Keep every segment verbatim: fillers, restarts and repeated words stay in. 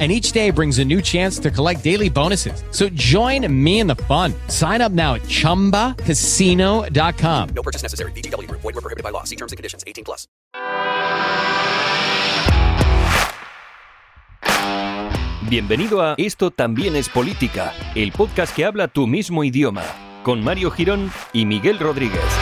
And each day brings a new chance to collect daily bonuses. So join me in the fun. Sign up now at chumba casino dot com. No purchase necessary. V G W. Void where prohibited by law. See terms and conditions. eighteen plus. Bienvenido a Esto También es Política, el podcast que habla tu mismo idioma, con Mario Girón y Miguel Rodríguez.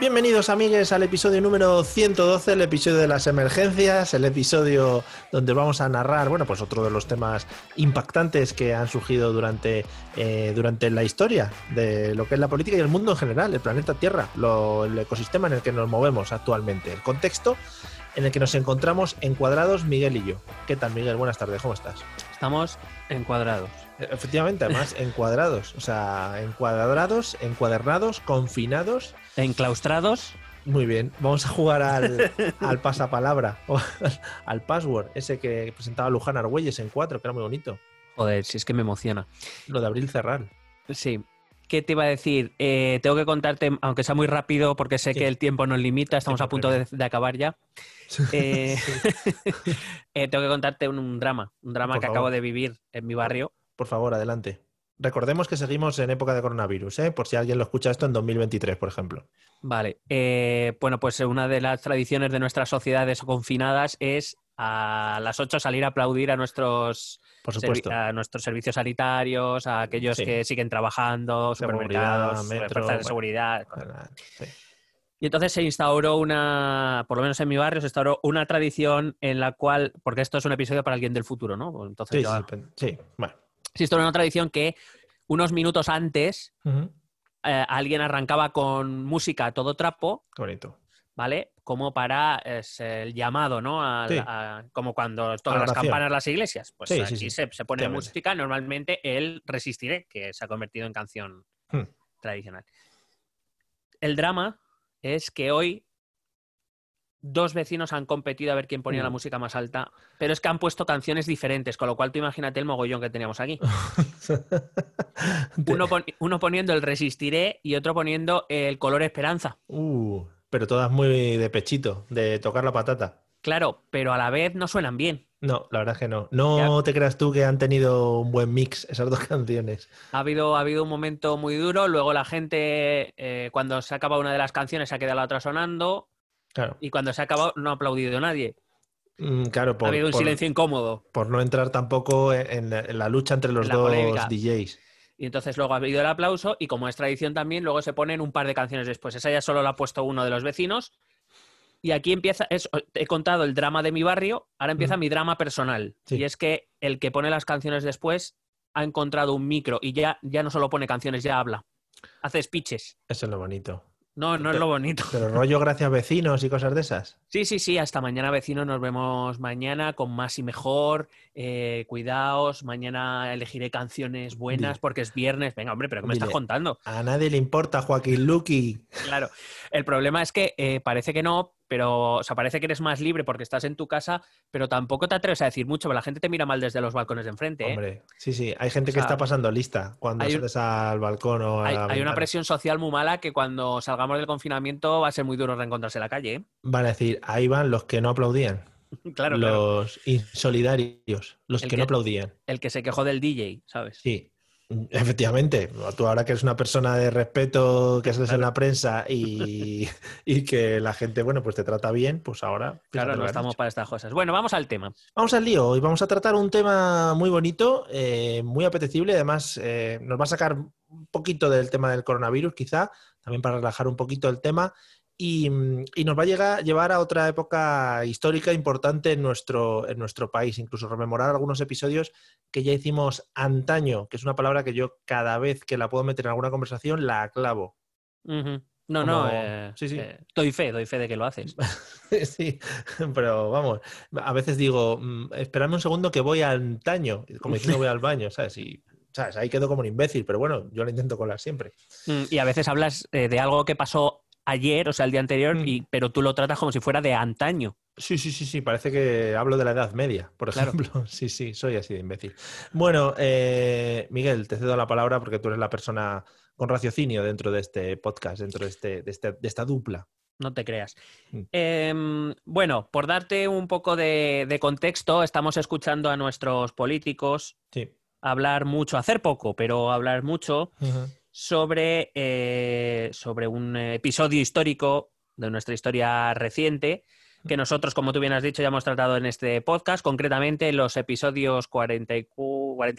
Bienvenidos, amigues, al episodio número ciento doce, el episodio de las emergencias, el episodio donde vamos a narrar, bueno, pues otro de los temas impactantes que han surgido durante, eh, durante la historia de lo que es la política y el mundo en general, el planeta Tierra, lo, el ecosistema en el que nos movemos actualmente, el contexto en el que nos encontramos encuadrados Miguel y yo. ¿Qué tal, Miguel? Buenas tardes, ¿cómo estás? Estamos encuadrados. Efectivamente, además, encuadrados. O sea, encuadrados, encuadernados, confinados. Enclaustrados. Muy bien, vamos a jugar al, al pasapalabra, o al password, ese que presentaba Luján Argüelles en cuatro, que era muy bonito. Joder, si es que me emociona. Lo de Abril Cerral. Sí. ¿Qué te iba a decir? Eh, tengo que contarte, aunque sea muy rápido, porque sé sí. que el tiempo nos limita, estamos sí, a punto de, de acabar ya. Eh, sí. eh, tengo que contarte un, un drama, un drama Por que favor. acabo de vivir en mi barrio. Por favor, adelante. Recordemos que seguimos en época de coronavirus, ¿eh? Por si alguien lo escucha esto en dos mil veintitrés, por ejemplo. Vale. Eh, bueno, pues una de las tradiciones de nuestras sociedades confinadas es a las ocho salir a aplaudir a nuestros, por supuesto. Servi- a nuestros servicios sanitarios, a aquellos sí. que siguen trabajando, supermercados, metro, fuerzas de bueno, seguridad. Bueno, sí. Y entonces se instauró una, por lo menos en mi barrio, se instauró una tradición en la cual, porque esto es un episodio para alguien del futuro, ¿no? Entonces, sí, yo, sí, sí, bueno. Sí, esto era una tradición que unos minutos antes uh-huh. eh, alguien arrancaba con música a todo trapo. Qué bonito. ¿Vale? Como para es, el llamado, ¿no? A, sí. a, como cuando tocan las campanas las iglesias. Pues sí, aquí sí, sí. Se, se pone música, normalmente el Resistiré, que se ha convertido en canción hmm. tradicional. El drama es que hoy dos vecinos han competido a ver quién ponía mm. la música más alta, pero es que han puesto canciones diferentes, con lo cual tú imagínate el mogollón que teníamos aquí. uno, pon- uno poniendo el Resistiré y otro poniendo el Color Esperanza. Uh, pero todas muy de pechito, de tocar la patata. Claro, pero a la vez no suenan bien. No, la verdad es que no. No ya. Te creas tú que han tenido un buen mix esas dos canciones. Ha habido, ha habido un momento muy duro, luego la gente, eh, cuando se acaba una de las canciones, se ha quedado la otra sonando. Claro. Y cuando se ha acabado no ha aplaudido nadie. Mm, claro, por, ha habido un por, silencio incómodo. Por no entrar tampoco en, en la lucha entre los dos polémica. D Js. Y entonces luego ha habido el aplauso y como es tradición también, luego se ponen un par de canciones después. Esa ya solo la ha puesto uno de los vecinos. Y aquí empieza, es, he contado el drama de mi barrio, ahora empieza mm. mi drama personal. Sí. Y es que el que pone las canciones después ha encontrado un micro y ya, ya no solo pone canciones, ya habla. Hace speeches. Eso es lo bonito. No, no pero, es lo bonito. Pero rollo gracias vecinos y cosas de esas. Sí, sí, sí. Hasta mañana, vecinos. Nos vemos mañana con más y mejor. Eh, cuidaos. Mañana elegiré canciones buenas porque es viernes. Venga, hombre, ¿pero qué me Dile, estás contando? A nadie le importa, Joaquín Luqui. Claro. El problema es que eh, parece que no, pero o sea, parece que eres más libre porque estás en tu casa, pero tampoco te atreves a decir mucho. La gente te mira mal desde los balcones de enfrente. ¿eh? Hombre, sí, sí. Hay gente o sea, que está pasando lista cuando sales al balcón o a hay, la hay una presión social muy mala que cuando salgamos del confinamiento va a ser muy duro reencontrarse en la calle. ¿eh? Van a decir, ahí van los que no aplaudían. Claro, los claro. insolidarios, los que, que no aplaudían. El que se quejó del D J, ¿sabes? Sí. Efectivamente, tú ahora que eres una persona de respeto, que sales claro. en la prensa y, y que la gente, bueno, pues te trata bien, pues ahora... Claro, no estamos hecho. para estas cosas. Bueno, vamos al tema. Vamos al lío y vamos a tratar un tema muy bonito, eh, muy apetecible, además eh, nos va a sacar un poquito del tema del coronavirus quizá, también para relajar un poquito el tema y, y nos va a llegar, llevar a otra época histórica importante en nuestro, en nuestro país, incluso rememorar algunos episodios que ya hicimos antaño, que es una palabra que yo cada vez que la puedo meter en alguna conversación la clavo. Uh-huh. No, como... no, eh, sí, sí. Eh, doy fe, doy fe de que lo haces. Sí, pero vamos, a veces digo, esperadme un segundo que voy al antaño, como diciendo voy al baño, ¿sabes? Y, ¿sabes? Ahí quedo como un imbécil, pero bueno, yo lo intento colar siempre. Y a veces hablas eh, de algo que pasó ayer, o sea, el día anterior, mm. y, pero tú lo tratas como si fuera de antaño. Sí, sí, sí, sí. Parece que hablo de la Edad Media, por ejemplo. Claro. Sí, sí, soy así de imbécil. Bueno, eh, Miguel, te cedo la palabra porque tú eres la persona con raciocinio dentro de este podcast, dentro de, este, de, este, de esta dupla. No te creas. Mm. Eh, bueno, por darte un poco de, de contexto, estamos escuchando a nuestros políticos sí. hablar mucho, hacer poco, pero hablar mucho uh-huh. sobre, eh, sobre un episodio histórico de nuestra historia reciente que nosotros, como tú bien has dicho, ya hemos tratado en este podcast, concretamente los episodios cuarenta y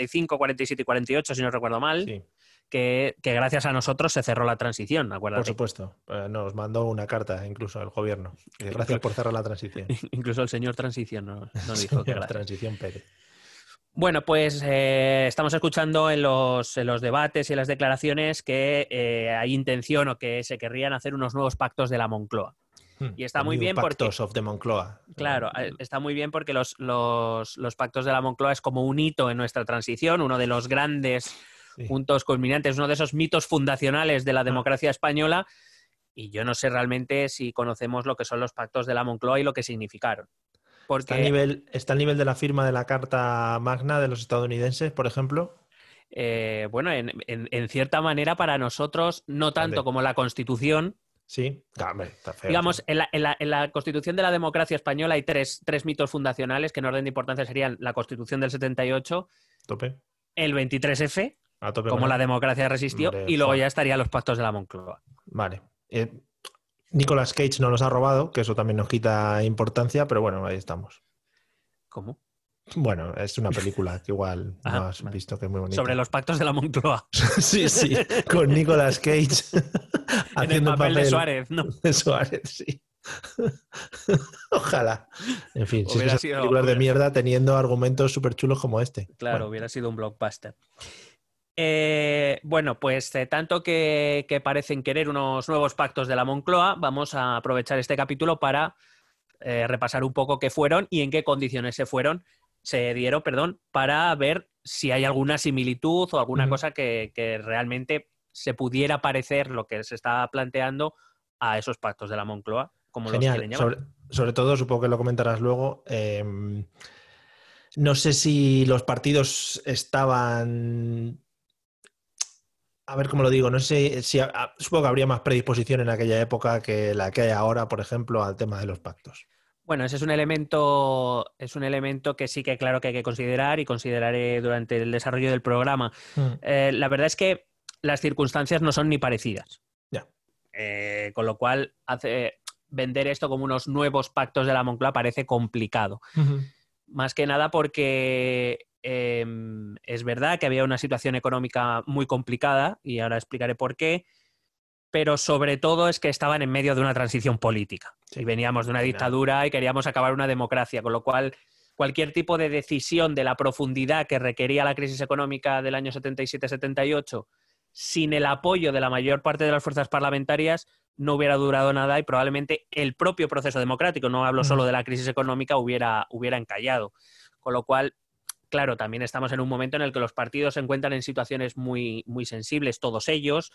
cinco, cuarenta y siete y cuarenta y ocho, si no recuerdo mal, sí. que, que gracias a nosotros se cerró la transición, acuérdate. Por supuesto. Eh, nos mandó una carta incluso al gobierno. Gracias por cerrar la transición. Incluso el señor Transición no, no dijo que gracias. Transición Pérez. Bueno, pues eh, estamos escuchando en los, en los debates y en las declaraciones que eh, hay intención o que se querrían hacer unos nuevos pactos de la Moncloa. Y está muy bien porque... Pactos of the Moncloa. Claro, está muy bien porque los, los, los pactos de la Moncloa es como un hito en nuestra transición, uno de los grandes sí. puntos culminantes, uno de esos mitos fundacionales de la democracia española. Y yo no sé realmente si conocemos lo que son los pactos de la Moncloa y lo que significaron. Porque... ¿Está al nivel, está al nivel de la firma de la Carta Magna de los estadounidenses, por ejemplo? Eh, bueno, en, en, en cierta manera para nosotros, no tanto como la Constitución... Sí, hombre, está feo. Digamos, en la, en, la, en la Constitución de la Democracia Española hay tres, tres mitos fundacionales que en orden de importancia serían la Constitución del setenta y ocho, tope. El veintitrés efe, a tope, como la democracia resistió, hombre, y luego joder. Ya estarían los pactos de la Moncloa. Vale. Eh, Nicolas Cage no los ha robado, que eso también nos quita importancia, pero bueno, ahí estamos. ¿Cómo? Bueno, es una película que igual ah, no has vale. visto, que es muy bonita. Sobre los pactos de la Moncloa. Sí, sí, con Nicolas Cage haciendo en el papel, papel de Suárez, ¿no? De Suárez, sí. Ojalá. En fin, hubiera si sido películas de mierda teniendo argumentos súper chulos como este. Claro, bueno. Hubiera sido un blockbuster. Eh, bueno, pues eh, tanto que, que parecen querer unos nuevos pactos de la Moncloa, vamos a aprovechar este capítulo para eh, repasar un poco qué fueron y en qué condiciones se fueron. Se dieron, perdón, para ver si hay alguna similitud o alguna mm. cosa que, que realmente se pudiera parecer lo que se está planteando a esos pactos de la Moncloa, como Genial. Los quieren llamar. Sobre, sobre todo, supongo que lo comentarás luego, eh, no sé si los partidos estaban... A ver cómo lo digo, no sé si a, a, supongo que habría más predisposición en aquella época que la que hay ahora, por ejemplo, al tema de los pactos. Bueno, ese es un elemento, es un elemento que sí que claro que hay que considerar y consideraré durante el desarrollo del programa. Mm. Eh, la verdad es que las circunstancias no son ni parecidas. Yeah. Eh, con lo cual, hace, vender esto como unos nuevos pactos de la Moncloa parece complicado. Mm-hmm. Más que nada porque eh, es verdad que había una situación económica muy complicada y ahora explicaré por qué. Pero sobre todo es que estaban en medio de una transición política. Sí. Y veníamos de una dictadura y queríamos acabar una democracia, con lo cual cualquier tipo de decisión de la profundidad que requería la crisis económica del año setenta y siete setenta y ocho, sin el apoyo de la mayor parte de las fuerzas parlamentarias, no hubiera durado nada y probablemente el propio proceso democrático, no hablo solo de la crisis económica, hubiera, hubiera encallado. Con lo cual, claro, también estamos en un momento en el que los partidos se encuentran en situaciones muy, muy sensibles, todos ellos.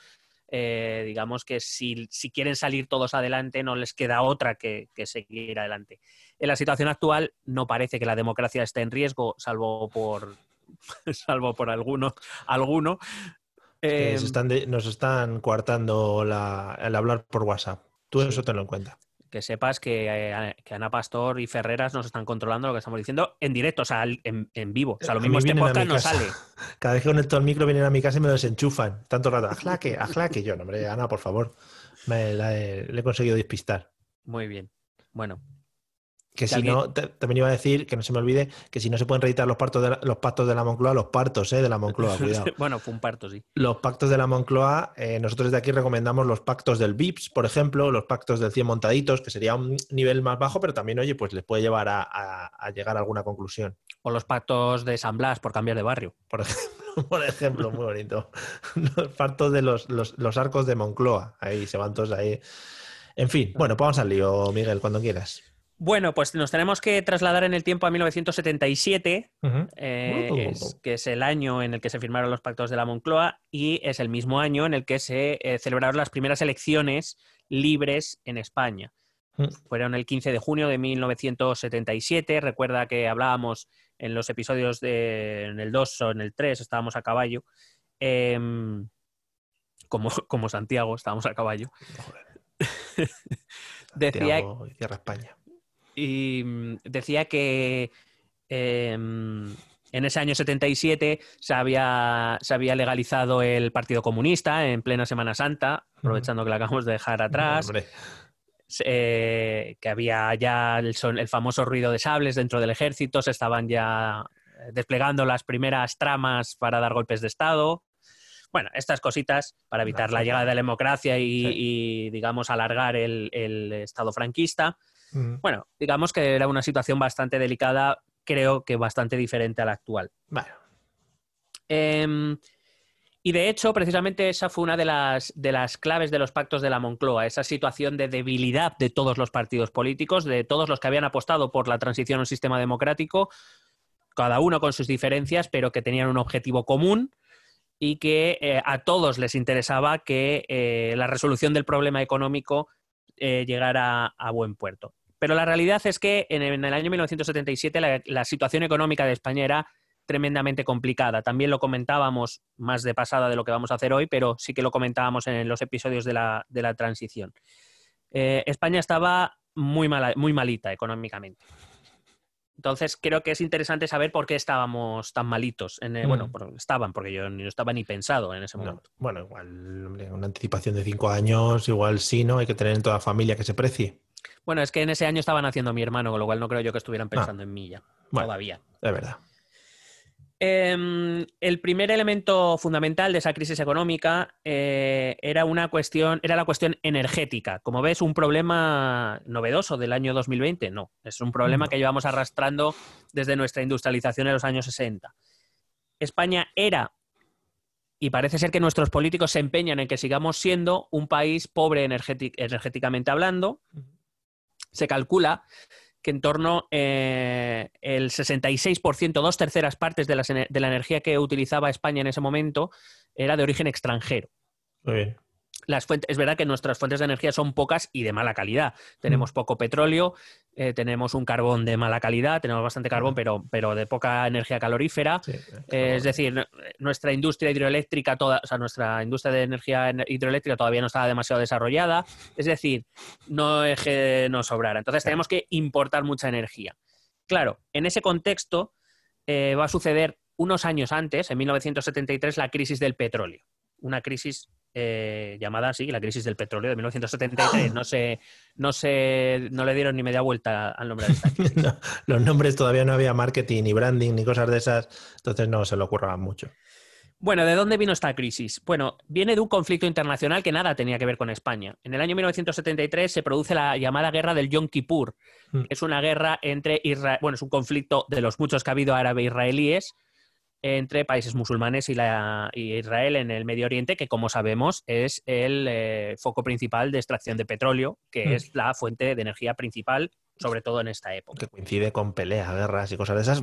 Eh, digamos que si, si quieren salir todos adelante no les queda otra que, que seguir adelante. En la situación actual no parece que la democracia esté en riesgo, salvo por salvo por alguno, alguno. Eh, es que están de, nos están coartando la, el hablar por WhatsApp. Tú eso tenlo en cuenta. Que sepas que, eh, que Ana Pastor y Ferreras nos están controlando lo que estamos diciendo en directo, o sea, en, en vivo. O sea, lo mismo este podcast no sale. Cada vez que conecto el micro vienen a mi casa y me lo desenchufan. Tanto rato, ajlaque, ajlaque. Yo, no, hombre, Ana, por favor. Me la he, le he conseguido despistar. Muy bien. Bueno, Que también, si no, te, también iba a decir, que no se me olvide, que si no se pueden reeditar los, partos de la, los pactos de la Moncloa, los partos eh, de la Moncloa, cuidado. Bueno, fue un parto, sí. Los pactos de la Moncloa, eh, nosotros de aquí recomendamos los pactos del V I P S, por ejemplo, los pactos del cien montaditos, que sería un nivel más bajo, pero también, oye, pues les puede llevar a, a, a llegar a alguna conclusión. O los pactos de San Blas por cambiar de barrio. Por ejemplo, por ejemplo muy bonito. Los pactos de los, los, los arcos de Moncloa, ahí se van todos ahí. En fin, bueno, pues vamos al lío, Miguel, cuando quieras. Bueno, pues nos tenemos que trasladar en el tiempo a mil novecientos setenta y siete, uh-huh. eh, uh-huh. Es, que es el año en el que se firmaron los pactos de la Moncloa y es el mismo año en el que se eh, celebraron las primeras elecciones libres en España. Uh-huh. Fueron el quince de junio de mil novecientos setenta y siete. Recuerda que hablábamos en los episodios de, en el dos o en el tres, estábamos a caballo. Eh, como, como Santiago, estábamos a caballo. Decía... y Tierra España. Y decía que eh, en ese año setenta y siete se había, se había legalizado el Partido Comunista en plena Semana Santa, aprovechando que la acabamos de dejar atrás. No, eh, que había ya el, el famoso ruido de sables dentro del ejército, se estaban ya desplegando las primeras tramas para dar golpes de Estado. Bueno, estas cositas para evitar la, la llegada de la democracia y, sí. y digamos, alargar el, el Estado franquista. Bueno, digamos que era una situación bastante delicada, creo que bastante diferente a la actual. Bueno. Eh, y de hecho, precisamente esa fue una de las, de las claves de los pactos de la Moncloa, esa situación de debilidad de todos los partidos políticos, de todos los que habían apostado por la transición a un sistema democrático, cada uno con sus diferencias, pero que tenían un objetivo común y que eh, a todos les interesaba que eh, la resolución del problema económico eh, llegara a buen puerto. Pero la realidad es que en el año mil novecientos setenta y siete la, la situación económica de España era tremendamente complicada. También lo comentábamos más de pasada de lo que vamos a hacer hoy, pero sí que lo comentábamos en los episodios de la, de la transición. Eh, España estaba muy mala, muy malita económicamente. Entonces creo que es interesante saber por qué estábamos tan malitos. En el, mm. Bueno, estaban, porque yo no estaba ni pensado en ese momento. No. Bueno, igual, hombre, una anticipación de cinco años, igual sí, ¿no? Hay que tener en toda familia que se precie. Bueno, es que en ese año estaban haciendo a mi hermano, con lo cual no creo yo que estuvieran pensando ah. en mí ya, bueno, todavía. Es verdad. Eh, el primer elemento fundamental de esa crisis económica eh, era, una cuestión, era la cuestión energética. Como ves, un problema novedoso del año dos mil veinte, no. Es un problema no. que llevamos arrastrando desde nuestra industrialización en los años sesenta. España era, y parece ser que nuestros políticos se empeñan en que sigamos siendo un país pobre energétic- energéticamente hablando. Se calcula que en torno eh, el sesenta y seis por ciento, dos terceras partes de, las, de la energía que utilizaba España en ese momento era de origen extranjero. Muy bien. Las fuentes, es verdad que nuestras fuentes de energía son pocas y de mala calidad. Tenemos mm. poco petróleo, eh, tenemos un carbón de mala calidad, tenemos bastante carbón, pero, pero de poca energía calorífera. Sí, claro. eh, es decir, nuestra industria hidroeléctrica, toda, o sea, nuestra industria de energía hidroeléctrica todavía no estaba demasiado desarrollada. Es decir, no es que nos sobrara. Entonces claro. tenemos que importar mucha energía. Claro, en ese contexto eh, va a suceder unos años antes, en mil novecientos setenta y tres, la crisis del petróleo. Una crisis... Eh, llamada así, la crisis del petróleo de mil novecientos setenta y tres. No se, no se, no le dieron ni media vuelta al nombre de esta crisis. No, los nombres todavía no había marketing, ni branding, ni cosas de esas, entonces no se lo curraban mucho. Bueno, ¿de dónde vino esta crisis? Bueno, viene de un conflicto internacional que nada tenía que ver con España. En el año mil novecientos setenta y tres se produce la llamada guerra del Yom Kippur. Mm. Es una guerra entre Israel, bueno, es un conflicto de los muchos que ha habido árabe-israelíes, entre países musulmanes y, la, y Israel en el Medio Oriente, que como sabemos es el eh, foco principal de extracción de petróleo, que mm. es la fuente de energía principal, sobre todo en esta época. Que coincide con peleas, guerras y cosas de esas,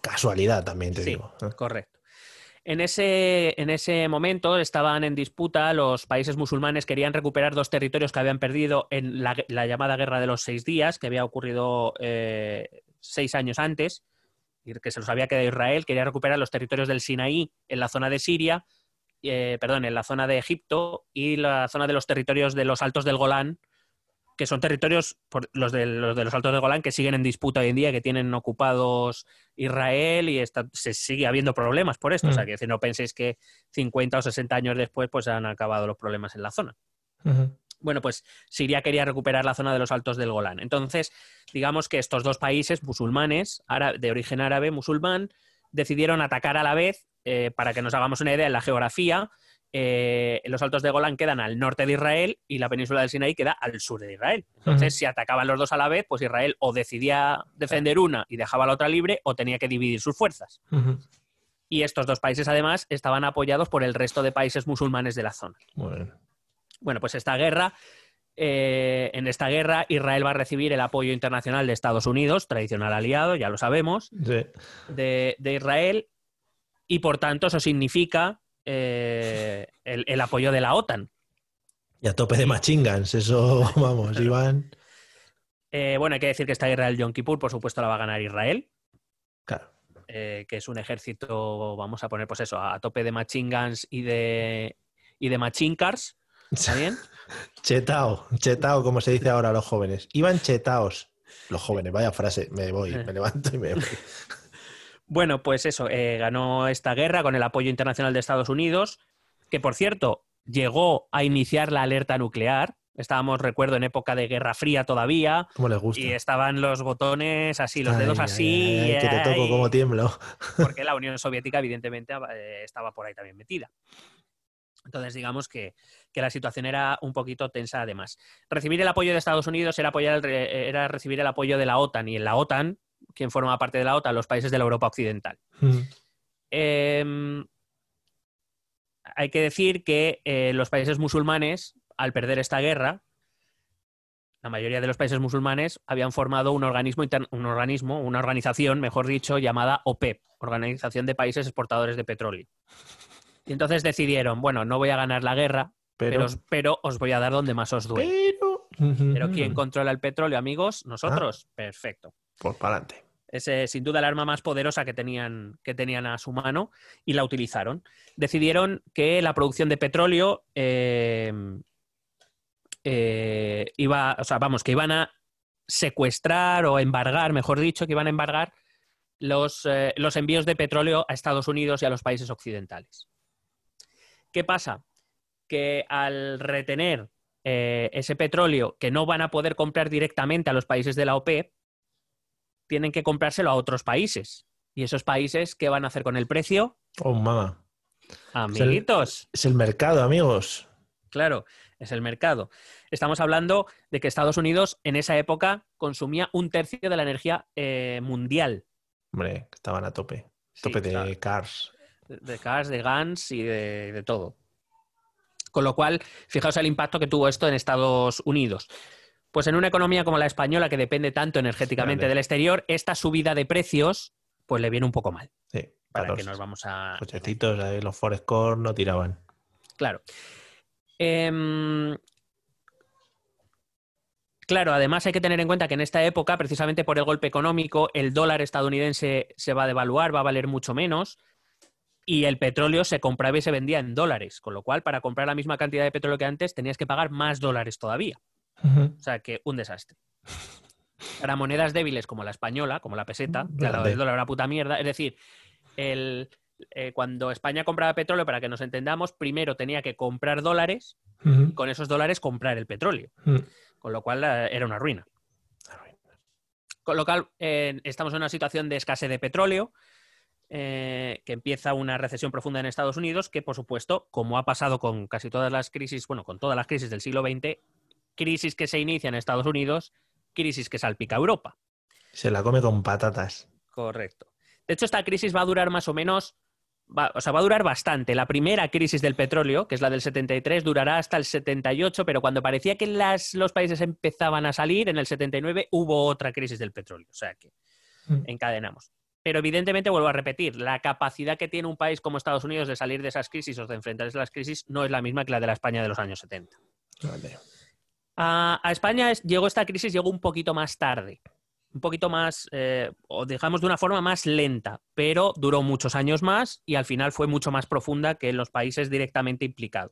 casualidad también te sí, digo. Sí, ¿eh? Correcto. En ese, en ese momento estaban en disputa, los países musulmanes querían recuperar dos territorios que habían perdido en la, la llamada Guerra de los Seis Días, que había ocurrido eh, seis años antes, que se los había quedado Israel, quería recuperar los territorios del Sinaí en la zona de Siria, eh, perdón, en la zona de Egipto y la zona de los territorios de los Altos del Golán, que son territorios, por, los, de, los de los Altos del Golán, que siguen en disputa hoy en día, que tienen ocupados Israel y está, se sigue habiendo problemas por esto. Uh-huh. O sea, que si no penséis que cincuenta o sesenta años después pues han acabado los problemas en la zona. Uh-huh. bueno, pues Siria quería recuperar la zona de los Altos del Golán. Entonces, digamos que estos dos países musulmanes, de origen árabe musulmán, decidieron atacar a la vez, eh, para que nos hagamos una idea en la geografía, eh, los Altos del Golán quedan al norte de Israel y la península del Sinaí queda al sur de Israel. Entonces, uh-huh. si atacaban los dos a la vez, pues Israel o decidía defender una y dejaba la otra libre, o tenía que dividir sus fuerzas. Uh-huh. Y estos dos países, además, estaban apoyados por el resto de países musulmanes de la zona. Bueno, bueno pues esta guerra, eh, en esta guerra Israel va a recibir el apoyo internacional de Estados Unidos, tradicional aliado, ya lo sabemos, sí. de, de Israel, y por tanto eso significa eh, el, el apoyo de la OTAN. Y a tope de machingans, eso, vamos, Iván. Eh, bueno, hay que decir que esta guerra del Yom Kippur, por supuesto, la va a ganar Israel. Claro. Eh, que es un ejército, vamos a poner, pues eso, a, a tope de machine guns y de, y de machine cars. ¿Está bien? Chetao, chetao, como se dice ahora a los jóvenes. Iban chetaos los jóvenes, vaya frase, me voy, me levanto y me voy. Bueno, pues eso, eh, ganó esta guerra con el apoyo internacional de Estados Unidos, que por cierto, llegó a iniciar la alerta nuclear. Estábamos, recuerdo, en época de Guerra Fría todavía. ¿Cómo les gusta? Y estaban los botones así, los ay, dedos así. Ay, ay, que te toco como tiemblo. Porque la Unión Soviética, evidentemente, estaba por ahí también metida. Entonces, digamos que, que la situación era un poquito tensa, además. Recibir el apoyo de Estados Unidos era, apoyar el, era recibir el apoyo de la OTAN. Y en la OTAN, quien forma parte de la OTAN, los países de la Europa Occidental. Mm. Eh, hay que decir que eh, los países musulmanes... Al perder esta guerra, la mayoría de los países musulmanes habían formado un organismo, un organismo, una organización, mejor dicho, llamada OPEP, Organización de Países Exportadores de Petróleo. Y entonces decidieron, bueno, no voy a ganar la guerra, pero, pero, pero os voy a dar donde más os duele. Pero, ¿pero ¿quién controla el petróleo, amigos? Nosotros. Ah, perfecto. Pues para adelante. Es eh, sin duda el arma más poderosa que tenían, que tenían a su mano, y la utilizaron. Decidieron que la producción de petróleo... Eh, Eh, iba, o sea, vamos, que iban a secuestrar o embargar, mejor dicho, que iban a embargar los, eh, los envíos de petróleo a Estados Unidos y a los países occidentales. ¿Qué pasa? Que al retener eh, ese petróleo que no van a poder comprar directamente a los países de la OPEP, tienen que comprárselo a otros países. ¿Y esos países qué van a hacer con el precio? ¡Oh, mamá! Amiguitos. Es el, es el mercado, amigos. Claro, es el mercado. Estamos hablando de que Estados Unidos en esa época consumía un tercio de la energía eh, mundial. Hombre, estaban a tope. A tope sí, de claro. cars. De cars, de guns y de, de todo. Con lo cual, fijaos el impacto que tuvo esto en Estados Unidos. Pues en una economía como la española, que depende tanto energéticamente Grande. del exterior, esta subida de precios pues le viene un poco mal. Sí. Para, para que nos vamos a... Cochecitos, eh, los Forest Corps no tiraban. Claro. Eh, claro, además hay que tener en cuenta que en esta época, precisamente por el golpe económico, el dólar estadounidense se va a devaluar, va a valer mucho menos, y el petróleo se compraba y se vendía en dólares, con lo cual para comprar la misma cantidad de petróleo que antes tenías que pagar más dólares todavía. Uh-huh. O sea que un desastre. Para monedas débiles como la española, como la peseta, claro, el dólar era una puta mierda, es decir, el... Eh, cuando España compraba petróleo, para que nos entendamos, primero tenía que comprar dólares uh-huh. y con esos dólares comprar el petróleo. Uh-huh. Con lo cual eh, era una ruina. La ruina. Con lo cual eh, estamos en una situación de escasez de petróleo, eh, que empieza una recesión profunda en Estados Unidos, que por supuesto, como ha pasado con casi todas las crisis, bueno, con todas las crisis del siglo veinte, crisis que se inicia en Estados Unidos, crisis que salpica a Europa. Se la come con patatas. Correcto. De hecho, esta crisis va a durar más o menos... Va, o sea, va a durar bastante. La primera crisis del petróleo, que es la del setenta y tres, durará hasta el setenta y ocho, pero cuando parecía que las, los países empezaban a salir, en el setenta y nueve hubo otra crisis del petróleo. O sea que encadenamos. Pero evidentemente, vuelvo a repetir, la capacidad que tiene un país como Estados Unidos de salir de esas crisis o de enfrentarse a las crisis no es la misma que la de la España de los años setenta. Vale. A, a España es, llegó esta crisis, llegó un poquito más tarde. Un poquito más, eh, o digamos de una forma más lenta, pero duró muchos años más y al final fue mucho más profunda que en los países directamente implicados.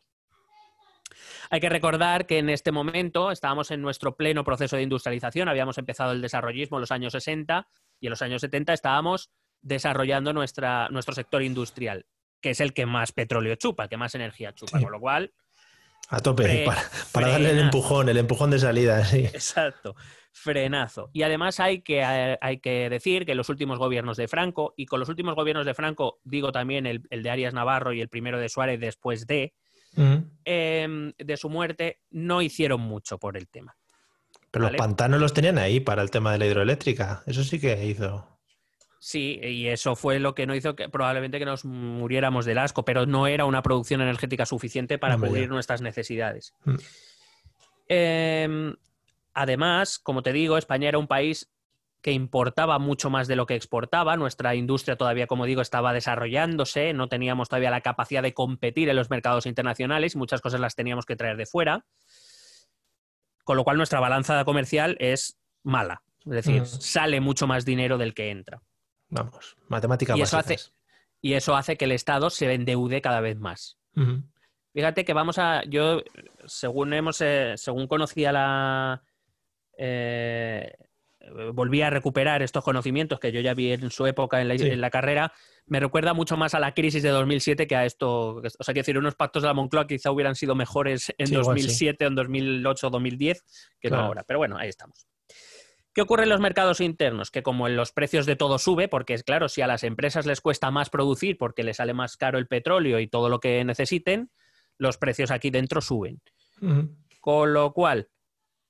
Hay que recordar que en este momento estábamos en nuestro pleno proceso de industrialización, habíamos empezado el desarrollismo en los años sesenta y en los años setenta estábamos desarrollando nuestra, nuestro sector industrial, que es el que más petróleo chupa, que más energía chupa, sí. Con lo cual A tope, Fre para, para darle el empujón, el empujón de salida. Sí. Exacto, frenazo. Y además hay que, hay que decir que los últimos gobiernos de Franco, y con los últimos gobiernos de Franco digo también el, el de Arias Navarro y el primero de Suárez después de, mm. eh, de su muerte, no hicieron mucho por el tema. Pero ¿vale? Los pantanos los tenían ahí para el tema de la hidroeléctrica. Eso sí que hizo... Sí, y eso fue lo que no hizo que probablemente que nos muriéramos del asco, pero no era una producción energética suficiente para no cubrir nuestras necesidades. Mm. Eh, además, como te digo, España era un país que importaba mucho más de lo que exportaba. Nuestra industria todavía, como digo, estaba desarrollándose, no teníamos todavía la capacidad de competir en los mercados internacionales y muchas cosas las teníamos que traer de fuera. Con lo cual nuestra balanza comercial es mala. Es decir, mm. sale mucho más dinero del que entra. Vamos, matemáticas básicas. Eso hace, y eso hace que el Estado se endeude cada vez más. Uh-huh. Fíjate que vamos a... Yo, según hemos eh, según conocía la... Eh, volví a recuperar estos conocimientos que yo ya vi en su época en la, sí. en la carrera, me recuerda mucho más a la crisis de dos mil siete que a esto. O sea, quiero decir, unos pactos de la Moncloa quizá hubieran sido mejores en sí, dos mil siete, sí. en dos mil ocho, dos mil diez, que claro. no ahora. Pero bueno, ahí estamos. ¿Qué ocurre en los mercados internos? Que como en los precios de todo sube, porque claro, si a las empresas les cuesta más producir porque les sale más caro el petróleo y todo lo que necesiten, los precios aquí dentro suben. Uh-huh. Con lo cual,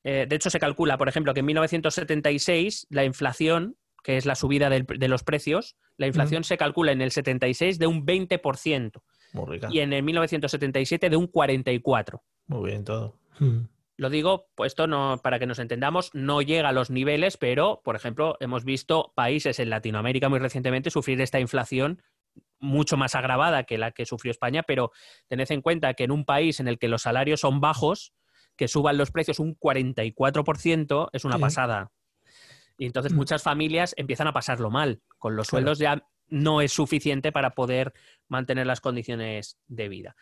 eh, de hecho se calcula, por ejemplo, que en mil novecientos setenta y seis la inflación, que es la subida del, de los precios, la inflación uh-huh. se calcula en el setenta y seis de un veinte por ciento. Muy rica. Y en el mil novecientos setenta y siete de un cuarenta y cuatro por ciento. Muy bien todo. Uh-huh. Lo digo, pues esto no, para que nos entendamos, no llega a los niveles, pero, por ejemplo, hemos visto países en Latinoamérica muy recientemente sufrir esta inflación mucho más agravada que la que sufrió España, pero tened en cuenta que en un país en el que los salarios son bajos, que suban los precios un cuarenta y cuatro por ciento es una sí. pasada. Y entonces muchas familias empiezan a pasarlo mal. Con los claro. sueldos ya no es suficiente para poder mantener las condiciones de vida.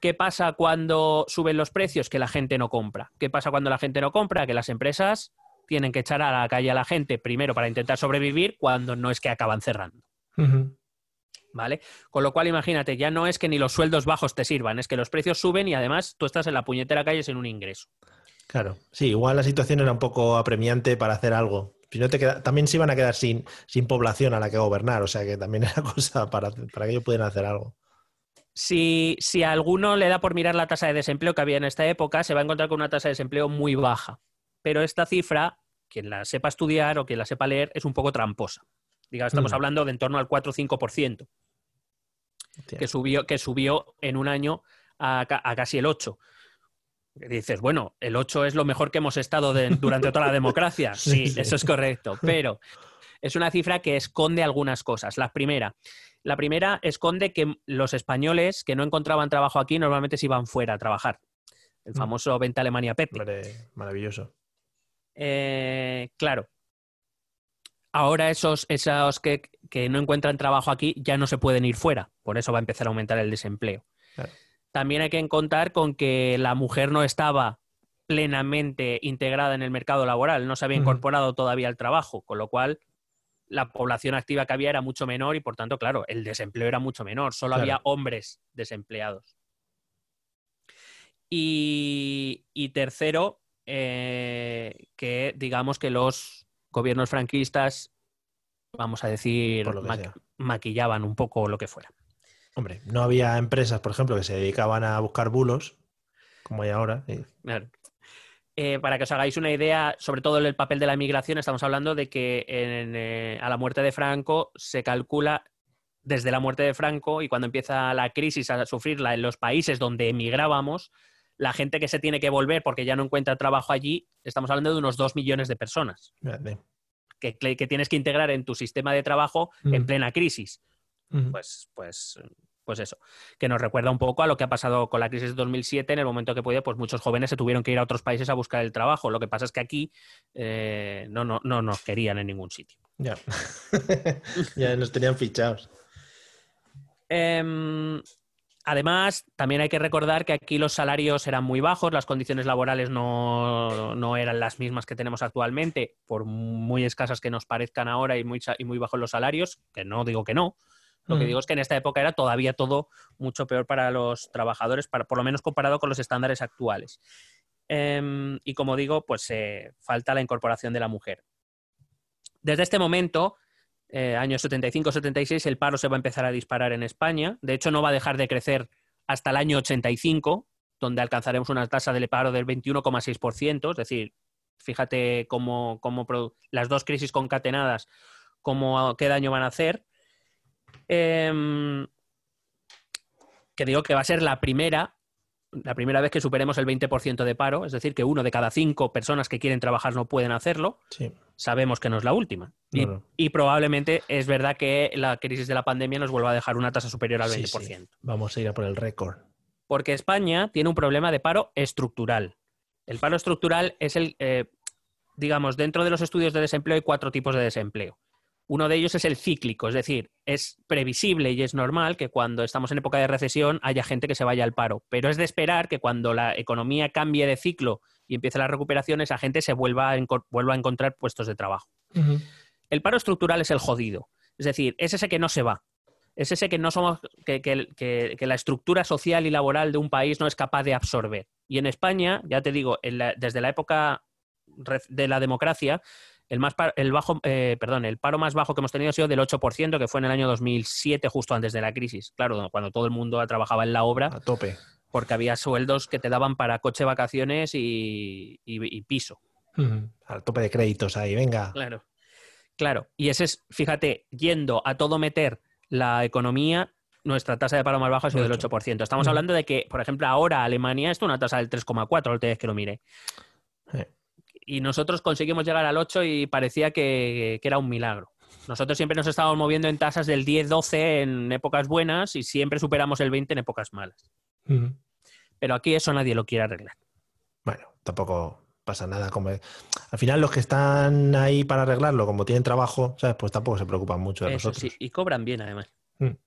¿Qué pasa cuando suben los precios? Que la gente no compra. ¿Qué pasa cuando la gente no compra? Que las empresas tienen que echar a la calle a la gente primero para intentar sobrevivir cuando no es que acaban cerrando. Uh-huh. ¿Vale? Con lo cual, imagínate, ya no es que ni los sueldos bajos te sirvan, es que los precios suben y además tú estás en la puñetera calle sin un ingreso. Claro. Sí, igual la situación era un poco apremiante para hacer algo. Si no te queda, también se iban a quedar sin, sin población a la que gobernar, o sea que también era cosa para, para que ellos pudieran hacer algo. Si, si a alguno le da por mirar la tasa de desempleo que había en esta época, se va a encontrar con una tasa de desempleo muy baja. Pero esta cifra, quien la sepa estudiar o quien la sepa leer, es un poco tramposa. Digamos, estamos mm. hablando de en torno al cuatro o cinco por ciento, que subió, que subió en un año a, a casi el ocho por ciento. Y dices, bueno, el ocho es lo mejor que hemos estado de, durante toda la democracia. Sí, sí, eso es correcto. Pero es una cifra que esconde algunas cosas. La primera... La primera esconde que los españoles que no encontraban trabajo aquí normalmente se iban fuera a trabajar. El famoso Vente a Alemania Pepe. Maravilloso. Eh, claro. Ahora esos, esos que, que no encuentran trabajo aquí ya no se pueden ir fuera. Por eso va a empezar a aumentar el desempleo. Claro. También hay que contar con que la mujer no estaba plenamente integrada en el mercado laboral. No se había incorporado uh-huh. todavía al trabajo. Con lo cual... la población activa que había era mucho menor y, por tanto, claro, el desempleo era mucho menor. Solo claro. había hombres desempleados. Y, y tercero, eh, que digamos que los gobiernos franquistas, vamos a decir, ma- maquillaban un poco lo que fuera. Hombre, no había empresas, por ejemplo, que se dedicaban a buscar bulos, como hay ahora. Y... Claro. Eh, para que os hagáis una idea, sobre todo en el papel de la migración, estamos hablando de que en, eh, a la muerte de Franco se calcula desde la muerte de Franco y cuando empieza la crisis a sufrirla en los países donde emigrábamos, la gente que se tiene que volver porque ya no encuentra trabajo allí, estamos hablando de unos dos millones de personas que, que tienes que integrar en tu sistema de trabajo mm. en plena crisis. Mm. Pues... pues Pues eso, que nos recuerda un poco a lo que ha pasado con la crisis de dos mil siete. En el momento que puede, pues muchos jóvenes se tuvieron que ir a otros países a buscar el trabajo. Lo que pasa es que aquí eh, no, no, no nos querían en ningún sitio. Ya, ya nos tenían fichados. Eh, además, también hay que recordar que aquí los salarios eran muy bajos, las condiciones laborales no, no eran las mismas que tenemos actualmente, por muy escasas que nos parezcan ahora y muy, y muy bajos los salarios, que no digo que no. Lo mm. que digo es que en esta época era todavía todo mucho peor para los trabajadores, para, por lo menos comparado con los estándares actuales. Eh, y como digo, pues eh, falta la incorporación de la mujer. Desde este momento, eh, años setenta y cinco setenta y seis, el paro se va a empezar a disparar en España. De hecho, no va a dejar de crecer hasta el año ochenta y cinco, donde alcanzaremos una tasa del paro del veintiuno coma seis por ciento. Es decir, fíjate cómo, cómo las dos crisis concatenadas, cómo, qué daño van a hacer. Eh, que digo que va a ser la primera, la primera vez que superemos el veinte por ciento de paro, es decir, que uno de cada cinco personas que quieren trabajar no pueden hacerlo. Sí. Sabemos que no es la última. Y, no, no. y probablemente es verdad que la crisis de la pandemia nos vuelva a dejar una tasa superior al veinte por ciento. Sí, sí. Vamos a ir a por el récord. Porque España tiene un problema de paro estructural. El paro estructural es el, eh, digamos, dentro de los estudios de desempleo hay cuatro tipos de desempleo. Uno de ellos es el cíclico, es decir, es previsible y es normal que cuando estamos en época de recesión haya gente que se vaya al paro, pero es de esperar que cuando la economía cambie de ciclo y empiece la recuperación, esa gente se vuelva a, vuelva a encontrar puestos de trabajo. Uh-huh. El paro estructural es el jodido, es decir, es ese que no se va, es ese que no somos, que, que, que, que la estructura social y laboral de un país no es capaz de absorber. Y en España, ya te digo, en la, desde la época de la democracia, El, más par, el, bajo, eh, perdón, el paro más bajo que hemos tenido ha sido del ocho por ciento, que fue en el año dos mil siete, justo antes de la crisis. Claro, cuando todo el mundo trabajaba en la obra. A tope. Porque había sueldos que te daban para coche, vacaciones y, y, y piso. Mm, al tope de créditos ahí, venga. Claro, claro. Y ese es, fíjate, yendo a todo meter la economía, nuestra tasa de paro más baja ha sido del ocho por ciento. Estamos mm. hablando de que, por ejemplo, ahora Alemania está una tasa del tres coma cuatro, la última vez que lo mire. Eh. Y nosotros conseguimos llegar al ocho y parecía que, que era un milagro. Nosotros siempre nos estábamos moviendo en tasas del diez doce en épocas buenas y siempre superamos el veinte en épocas malas. Uh-huh. Pero aquí eso nadie lo quiere arreglar. Bueno, tampoco pasa nada. Como... Al final los que están ahí para arreglarlo, como tienen trabajo, ¿sabes? Pues tampoco se preocupan mucho de eso, nosotros. Sí. Y cobran bien, además. Uh-huh.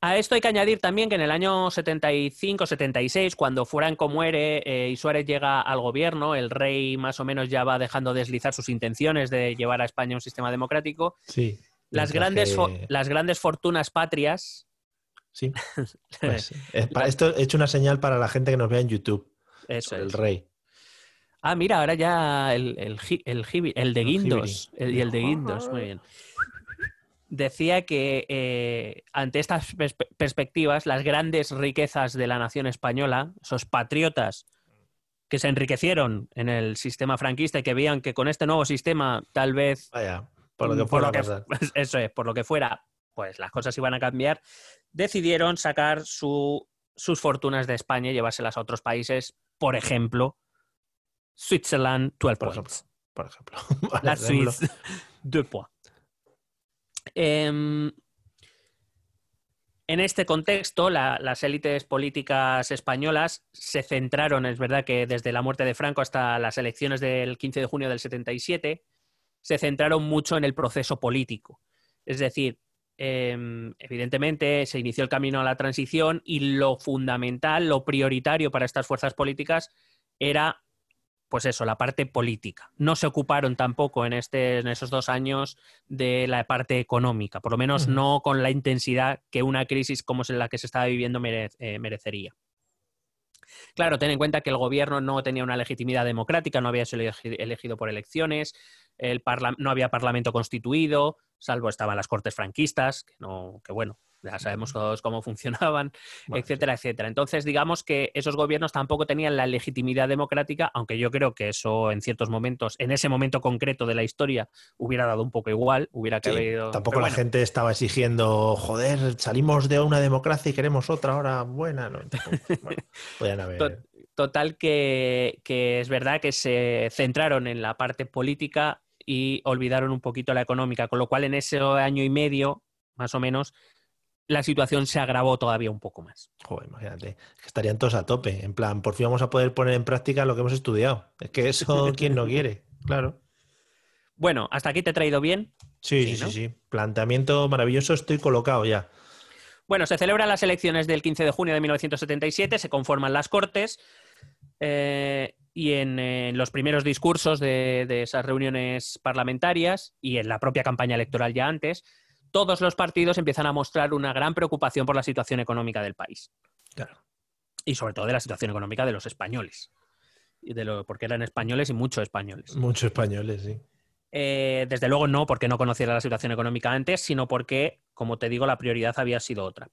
A esto hay que añadir también que en el año setenta y cinco setenta y seis, cuando Franco muere eh, y Suárez llega al gobierno, el rey más o menos ya va dejando deslizar sus intenciones de llevar a España un sistema democrático. Sí. Las, grandes, que... fo- las grandes fortunas patrias... Sí. Pues, es para, esto he hecho una señal para la gente que nos vea en YouTube. Eso es. El rey. Ah, mira, ahora ya el, el, el, el, el de Guindos. El, y el de Guindos, muy bien. Decía que eh, ante estas pers- perspectivas, las grandes riquezas de la nación española, esos patriotas que se enriquecieron en el sistema franquista y que veían que con este nuevo sistema tal vez... Vaya, por lo que fuera, por lo que, eso es, por lo que fuera, pues las cosas iban a cambiar, decidieron sacar su, sus fortunas de España y llevárselas a otros países, por ejemplo, Switzerland, doce points. Por ejemplo. Por ejemplo. La Suisse, doce points. Eh, en este contexto, la, las élites políticas españolas se centraron, es verdad que desde la muerte de Franco hasta las elecciones del quince de junio del setenta y siete, se centraron mucho en el proceso político. Es decir, eh, evidentemente se inició el camino a la transición y lo fundamental, lo prioritario para estas fuerzas políticas era, pues eso, la parte política. No se ocuparon tampoco en, este, en esos dos años de la parte económica, por lo menos uh-huh. no con la intensidad que una crisis como es la que se estaba viviendo mere- eh, merecería. Claro, ten en cuenta que el gobierno no tenía una legitimidad democrática, no había sido elegi- elegido por elecciones, el parla- no había parlamento constituido, salvo estaban las cortes franquistas, que, no, que bueno, ya sabemos todos cómo funcionaban, bueno, etcétera, sí. etcétera. Entonces, digamos que esos gobiernos tampoco tenían la legitimidad democrática, aunque yo creo que eso en ciertos momentos, en ese momento concreto de la historia, hubiera dado un poco igual, hubiera sí, cabido... Tampoco Pero la bueno. gente estaba exigiendo, joder, salimos de una democracia y queremos otra ahora buena. No, bueno, podían haber... Total que, que es verdad que se centraron en la parte política y olvidaron un poquito la económica, con lo cual en ese año y medio, más o menos... la situación se agravó todavía un poco más. Joder, imagínate, estarían todos a tope, en plan, por fin vamos a poder poner en práctica lo que hemos estudiado. Es que eso, ¿quién no quiere? Claro. Bueno, ¿hasta aquí te he traído bien? Sí, sí, sí, ¿no? sí. Planteamiento maravilloso, estoy colocado ya. Bueno, se celebran las elecciones del quince de junio de mil novecientos setenta y siete, se conforman las Cortes eh, y en, en los primeros discursos de, de esas reuniones parlamentarias y en la propia campaña electoral ya antes, todos los partidos empiezan a mostrar una gran preocupación por la situación económica del país. Claro. Y sobre todo de la situación económica de los españoles. Y de lo, porque eran españoles y muchos españoles. Muchos españoles, sí. Eh, desde luego no porque no conociera la situación económica antes, sino porque, como te digo, la prioridad había sido otra.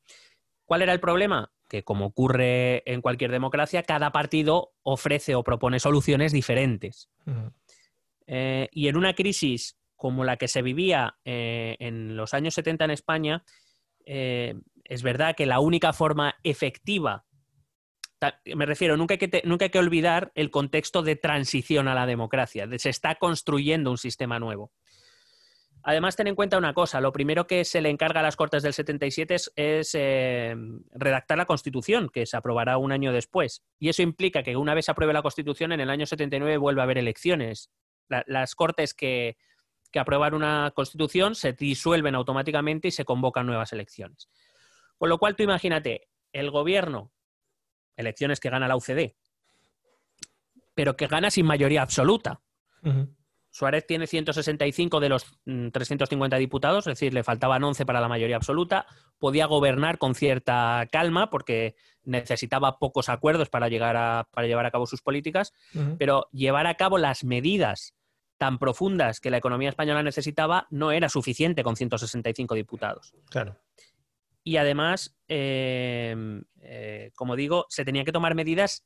¿Cuál era el problema? Que, como ocurre en cualquier democracia, cada partido ofrece o propone soluciones diferentes. Uh-huh. Eh, y en una crisis como la que se vivía eh, en los años setenta en España, eh, es verdad que la única forma efectiva, me refiero, nunca hay, que te, nunca hay que olvidar el contexto de transición a la democracia. Se está construyendo un sistema nuevo. Además, ten en cuenta una cosa. Lo primero que se le encarga a las Cortes del setenta y siete es, es eh, redactar la Constitución, que se aprobará un año después. Y eso implica que una vez se apruebe la Constitución, en el año setenta y nueve vuelve a haber elecciones. La, las Cortes que, que aprueban una Constitución se disuelven automáticamente y se convocan nuevas elecciones. Con lo cual, tú imagínate, el gobierno... Elecciones que gana la U C D, pero que gana sin mayoría absoluta. Uh-huh. Suárez tiene ciento sesenta y cinco de los trescientos cincuenta diputados, es decir, le faltaban once para la mayoría absoluta. Podía gobernar con cierta calma porque necesitaba pocos acuerdos para, llegar a, para llevar a cabo sus políticas, uh-huh. pero llevar a cabo las medidas tan profundas que la economía española necesitaba no era suficiente con ciento sesenta y cinco diputados. Claro. Y además, eh, eh, como digo, se tenían que tomar medidas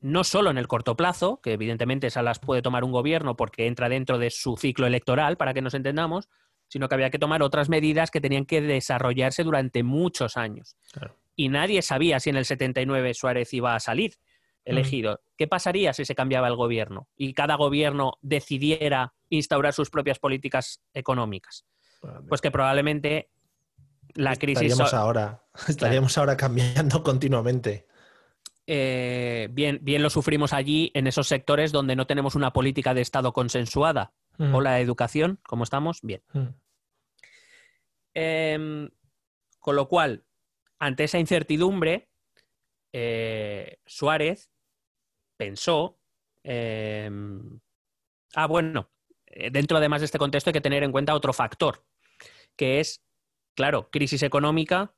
no solo en el corto plazo, que evidentemente esas las puede tomar un gobierno porque entra dentro de su ciclo electoral, para que nos entendamos, sino que había que tomar otras medidas que tenían que desarrollarse durante muchos años. Claro. Y nadie sabía si en el setenta y nueve Suárez iba a salir elegido. Mm. ¿Qué pasaría si se cambiaba el gobierno y cada gobierno decidiera instaurar sus propias políticas económicas? Bueno, pues que probablemente... La crisis estaríamos ahora, estaríamos claro. ahora cambiando continuamente. Eh, bien, bien lo sufrimos allí, en esos sectores donde no tenemos una política de Estado consensuada. Mm. O la educación, ¿cómo estamos? Bien. Mm. Eh, con lo cual, ante esa incertidumbre, eh, Suárez pensó... Eh, ah, bueno, dentro además de este contexto hay que tener en cuenta otro factor, que es... Claro, crisis económica,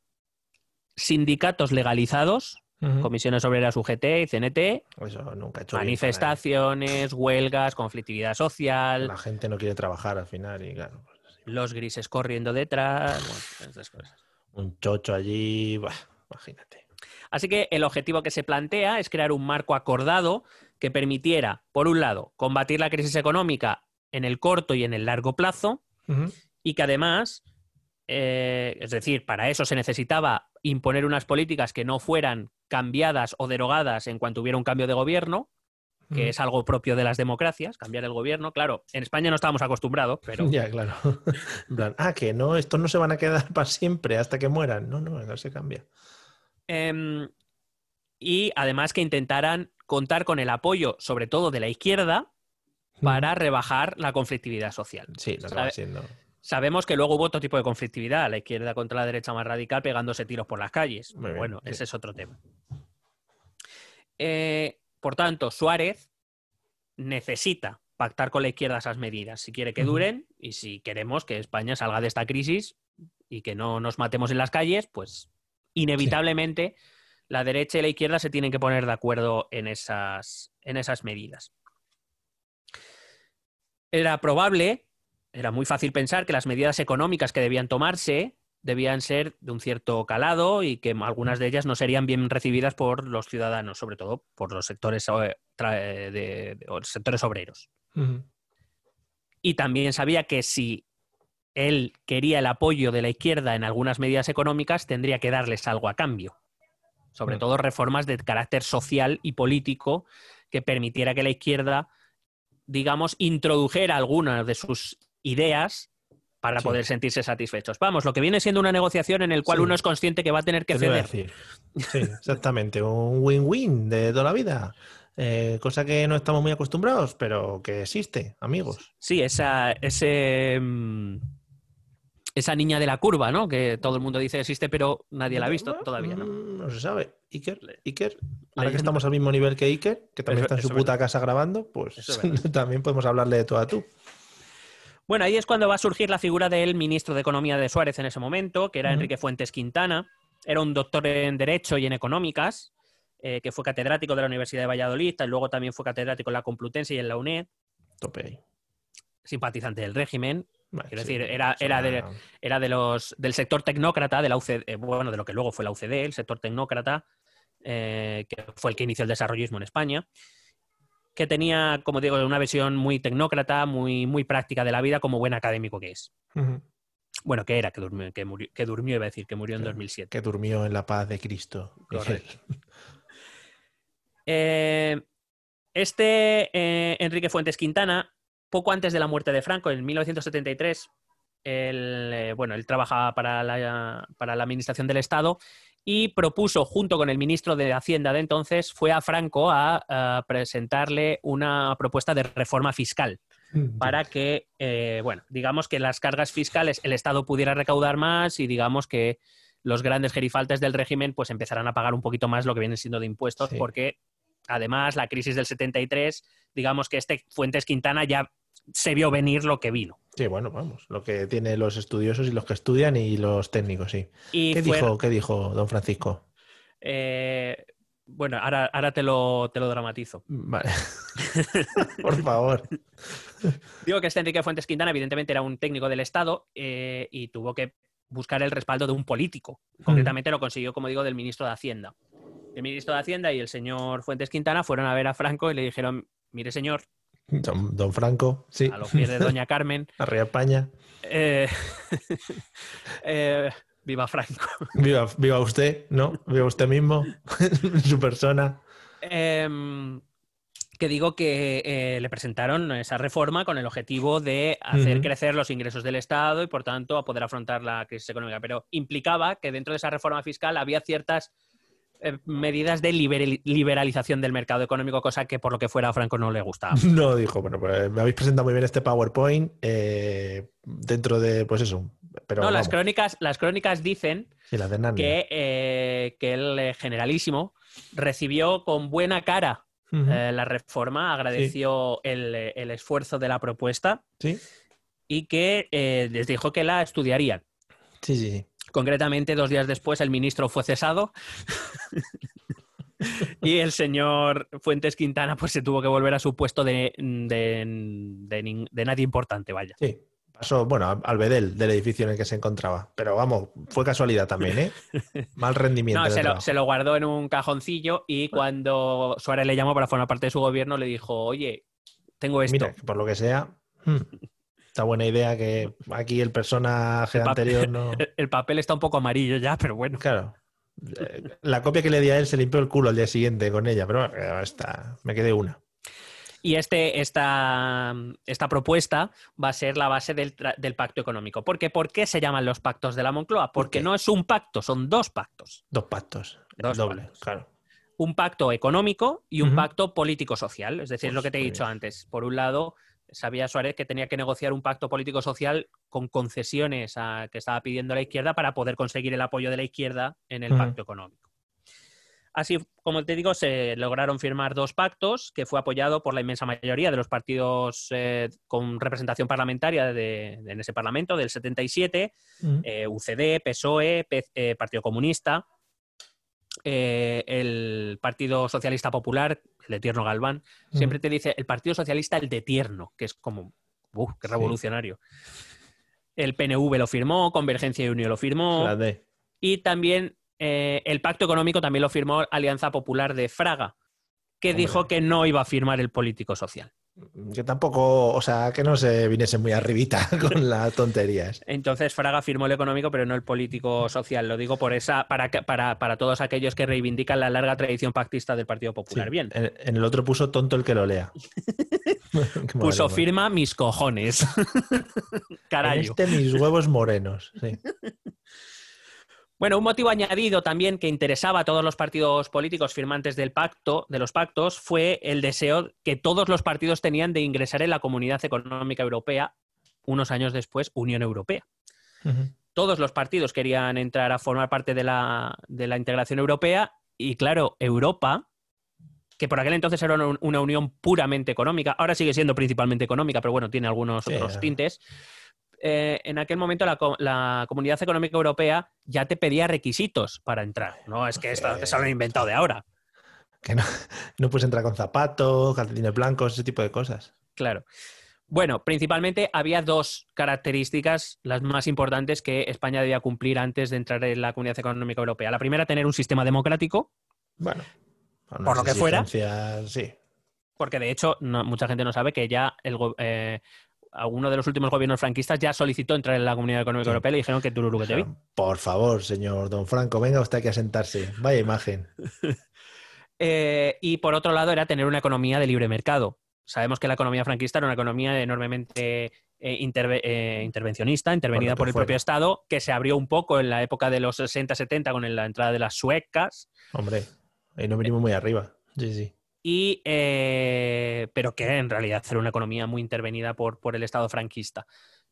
sindicatos legalizados, uh-huh. comisiones obreras U G T y C N T, eso nunca he hecho manifestaciones, bien, huelgas, conflictividad social... La gente no quiere trabajar al final y claro... Pues, sí. Los grises corriendo detrás, bueno, estas cosas. Un chocho allí, bah, imagínate. Así que el objetivo que se plantea es crear un marco acordado que permitiera, por un lado, combatir la crisis económica en el corto y en el largo plazo, uh-huh. y que además... Eh, es decir, para eso se necesitaba imponer unas políticas que no fueran cambiadas o derogadas en cuanto hubiera un cambio de gobierno, que mm. es algo propio de las democracias, cambiar el gobierno. Claro, en España no estábamos acostumbrados, pero... Ya, claro. En plan, ah, que no, estos no se van a quedar para siempre hasta que mueran. No, no, no se cambia. Eh, y además que intentaran contar con el apoyo, sobre todo de la izquierda, mm. para rebajar la conflictividad social. Sí, lo estaba haciendo... Sabemos que luego hubo otro tipo de conflictividad, la izquierda contra la derecha más radical pegándose tiros por las calles. Muy bueno, bien, ese sí. es otro tema. Eh, por tanto, Suárez necesita pactar con la izquierda esas medidas, si quiere que duren uh-huh. y si queremos que España salga de esta crisis y que no nos matemos en las calles, pues inevitablemente sí. la derecha y la izquierda se tienen que poner de acuerdo en esas, en esas medidas. Era probable... Era muy fácil pensar que las medidas económicas que debían tomarse debían ser de un cierto calado y que algunas de ellas no serían bien recibidas por los ciudadanos, sobre todo por los sectores, de, de, los sectores obreros. Uh-huh. Y también sabía que si él quería el apoyo de la izquierda en algunas medidas económicas, tendría que darles algo a cambio. Sobre uh-huh. todo reformas de carácter social y político que permitiera que la izquierda, digamos, introdujera algunas de sus ideas para sí. poder sentirse satisfechos. Vamos, lo que viene siendo una negociación en el cual sí. uno es consciente que va a tener que ceder. Decir. Sí, exactamente. Un win-win de toda la vida. Eh, cosa que no estamos muy acostumbrados, pero que existe, amigos. Sí, esa, ese, esa niña de la curva, ¿no? Que todo el mundo dice existe, pero nadie la ha visto todavía, ¿no? No se sabe. Iker, Iker, ahora que estamos al mismo nivel que Iker, que también eso, está en su puta verdad. Casa grabando, pues también podemos hablarle de tú a tú. Bueno, ahí es cuando va a surgir la figura del ministro de Economía de Suárez en ese momento, que era uh-huh. Enrique Fuentes Quintana. Era un doctor en Derecho y en Económicas, eh, que fue catedrático de la Universidad de Valladolid, y luego también fue catedrático en la Complutense y en la UNED. Tope ahí. Simpatizante del régimen. Vale, quiero sí, decir, era, era, era, de, era de los, del sector tecnócrata, de la U C D, eh, bueno, de lo que luego fue la U C D, el sector tecnócrata, eh, que fue el que inició el desarrollismo en España, que tenía, como digo, una visión muy tecnócrata, muy, muy práctica de la vida, como buen académico que es. Uh-huh. Bueno, que era, que durmió, que, murió, que durmió, iba a decir, que murió en dos mil siete. Que durmió en la paz de Cristo. Correcto. eh, este eh, Enrique Fuentes Quintana, poco antes de la muerte de Franco, en mil novecientos setenta y tres, él, eh, bueno, él trabajaba para la, para la Administración del Estado y propuso, junto con el ministro de Hacienda de entonces, fue a Franco a, a presentarle una propuesta de reforma fiscal. Para que, eh, bueno, digamos que las cargas fiscales, el Estado pudiera recaudar más y digamos que los grandes gerifaltes del régimen pues empezarán a pagar un poquito más lo que vienen siendo de impuestos, sí. Porque además la crisis del setenta y tres, digamos que este Fuentes Quintana ya se vio venir lo que vino. Sí, bueno, vamos, lo que tienen los estudiosos y los que estudian y los técnicos, sí. Y ¿Qué, fue... dijo, ¿Qué dijo don Francisco? Eh... Bueno, ahora, ahora te lo, te lo dramatizo. Vale. Por favor. Digo que este Enrique Fuentes Quintana, evidentemente, era un técnico del Estado eh, y tuvo que buscar el respaldo de un político. Concretamente mm. lo consiguió, como digo, del ministro de Hacienda. El ministro de Hacienda y el señor Fuentes Quintana fueron a ver a Franco y le dijeron, mire, señor. Don, don Franco, sí. A los pies de doña Carmen. A Ría España. Eh... eh... Viva Franco. Viva, viva usted, ¿no? Viva usted mismo, su persona. Eh, que digo que eh, le presentaron esa reforma con el objetivo de hacer uh-huh. crecer los ingresos del Estado y, por tanto, a poder afrontar la crisis económica. Pero implicaba que dentro de esa reforma fiscal había ciertas eh, medidas de liber- liberalización del mercado económico, cosa que, por lo que fuera, a Franco no le gustaba. No, dijo, bueno, pues me habéis presentado muy bien este PowerPoint eh, dentro de, pues eso... Pero no, vamos. las crónicas, las crónicas dicen sí, la que, eh, que el generalísimo recibió con buena cara uh-huh. eh, la reforma, agradeció sí. el, el esfuerzo de la propuesta ¿Sí? y que eh, les dijo que la estudiarían. Sí, sí, sí. Concretamente, dos días después, el ministro fue cesado y el señor Fuentes Quintana pues, se tuvo que volver a su puesto de, de, de, de, de nadie importante, vaya. Sí. Pasó, bueno, al bedel del edificio en el que se encontraba. Pero vamos, fue casualidad también, ¿eh? Mal rendimiento. No, se lo, se lo guardó en un cajoncillo y cuando Suárez le llamó para formar parte de su gobierno le dijo, oye, tengo esto. Mira, por lo que sea, hmm, está buena idea que aquí el personaje el anterior no... El papel está un poco amarillo ya, pero bueno. Claro. La copia que le di a él se limpió el culo al día siguiente con ella, pero bueno, está, me quedé una. Y este, esta, esta propuesta va a ser la base del, del pacto económico. Porque, ¿por qué se llaman los pactos de la Moncloa? Porque ¿Qué? no es un pacto, son dos pactos. Dos pactos, dos doble, pactos. Claro. Un pacto económico y un uh-huh. pacto político-social. Es decir, pues, es lo que te he dicho bien. antes. Por un lado, sabía Suárez que tenía que negociar un pacto político-social con concesiones a, que estaba pidiendo la izquierda para poder conseguir el apoyo de la izquierda en el uh-huh. pacto económico. Así, como te digo, se lograron firmar dos pactos que fue apoyado por la inmensa mayoría de los partidos eh, con representación parlamentaria de, de, en ese Parlamento del setenta y siete, uh-huh. eh, U C D, P S O E, P, eh, Partido Comunista, eh, el Partido Socialista Popular, el de Tierno Galván. Uh-huh. Siempre te dice el Partido Socialista, el de Tierno, que es como, uff, qué revolucionario. Sí. El P N V lo firmó, Convergencia y Unión lo firmó. La D. Y también... Eh, el pacto económico también lo firmó Alianza Popular de Fraga, que Hombre. dijo que no iba a firmar el político social. Que tampoco, o sea, que no se viniese muy arribita con las tonterías. Entonces Fraga firmó el económico, pero no el político social. Lo digo por esa, para, para, para todos aquellos que reivindican la larga tradición pactista del Partido Popular. Sí. Bien. En, en el otro puso tonto el que lo lea. Puso madre, firma madre. mis cojones. Carayo. En este mis huevos morenos. Sí. Bueno, un motivo añadido también que interesaba a todos los partidos políticos firmantes del pacto, de los pactos, fue el deseo que todos los partidos tenían de ingresar en la Comunidad Económica Europea, unos años después, Unión Europea. Uh-huh. Todos los partidos querían entrar a formar parte de la, de la integración europea y, claro, Europa, que por aquel entonces era una unión puramente económica, ahora sigue siendo principalmente económica, pero bueno, tiene algunos sí, otros tintes. Eh, en aquel momento la, la Comunidad Económica Europea ya te pedía requisitos para entrar. No es que sí, esto se lo han inventado de ahora. Que no, no puedes entrar con zapatos, calcetines blancos, ese tipo de cosas. Claro. Bueno, principalmente había dos características, las más importantes, que España debía cumplir antes de entrar en la Comunidad Económica Europea. La primera, tener un sistema democrático. Bueno, por lo que fuera. Sí. Porque, de hecho, no, mucha gente no sabe que ya el, eh, uno de los últimos gobiernos franquistas ya solicitó entrar en la Comunidad Económica sí. Europea y le dijeron que tururú que te vi. Por favor, señor don Franco, venga usted aquí a sentarse. Vaya imagen. eh, y, por otro lado, era tener una economía de libre mercado. Sabemos que la economía franquista era una economía enormemente eh, interve eh, intervencionista, intervenida por, por el fuera. propio Estado, que se abrió un poco en la época de los sesenta setenta con la entrada de las suecas. Hombre, ahí no venimos eh, muy arriba. Sí, sí. Y, eh, pero que en realidad era una economía muy intervenida por, por el Estado franquista.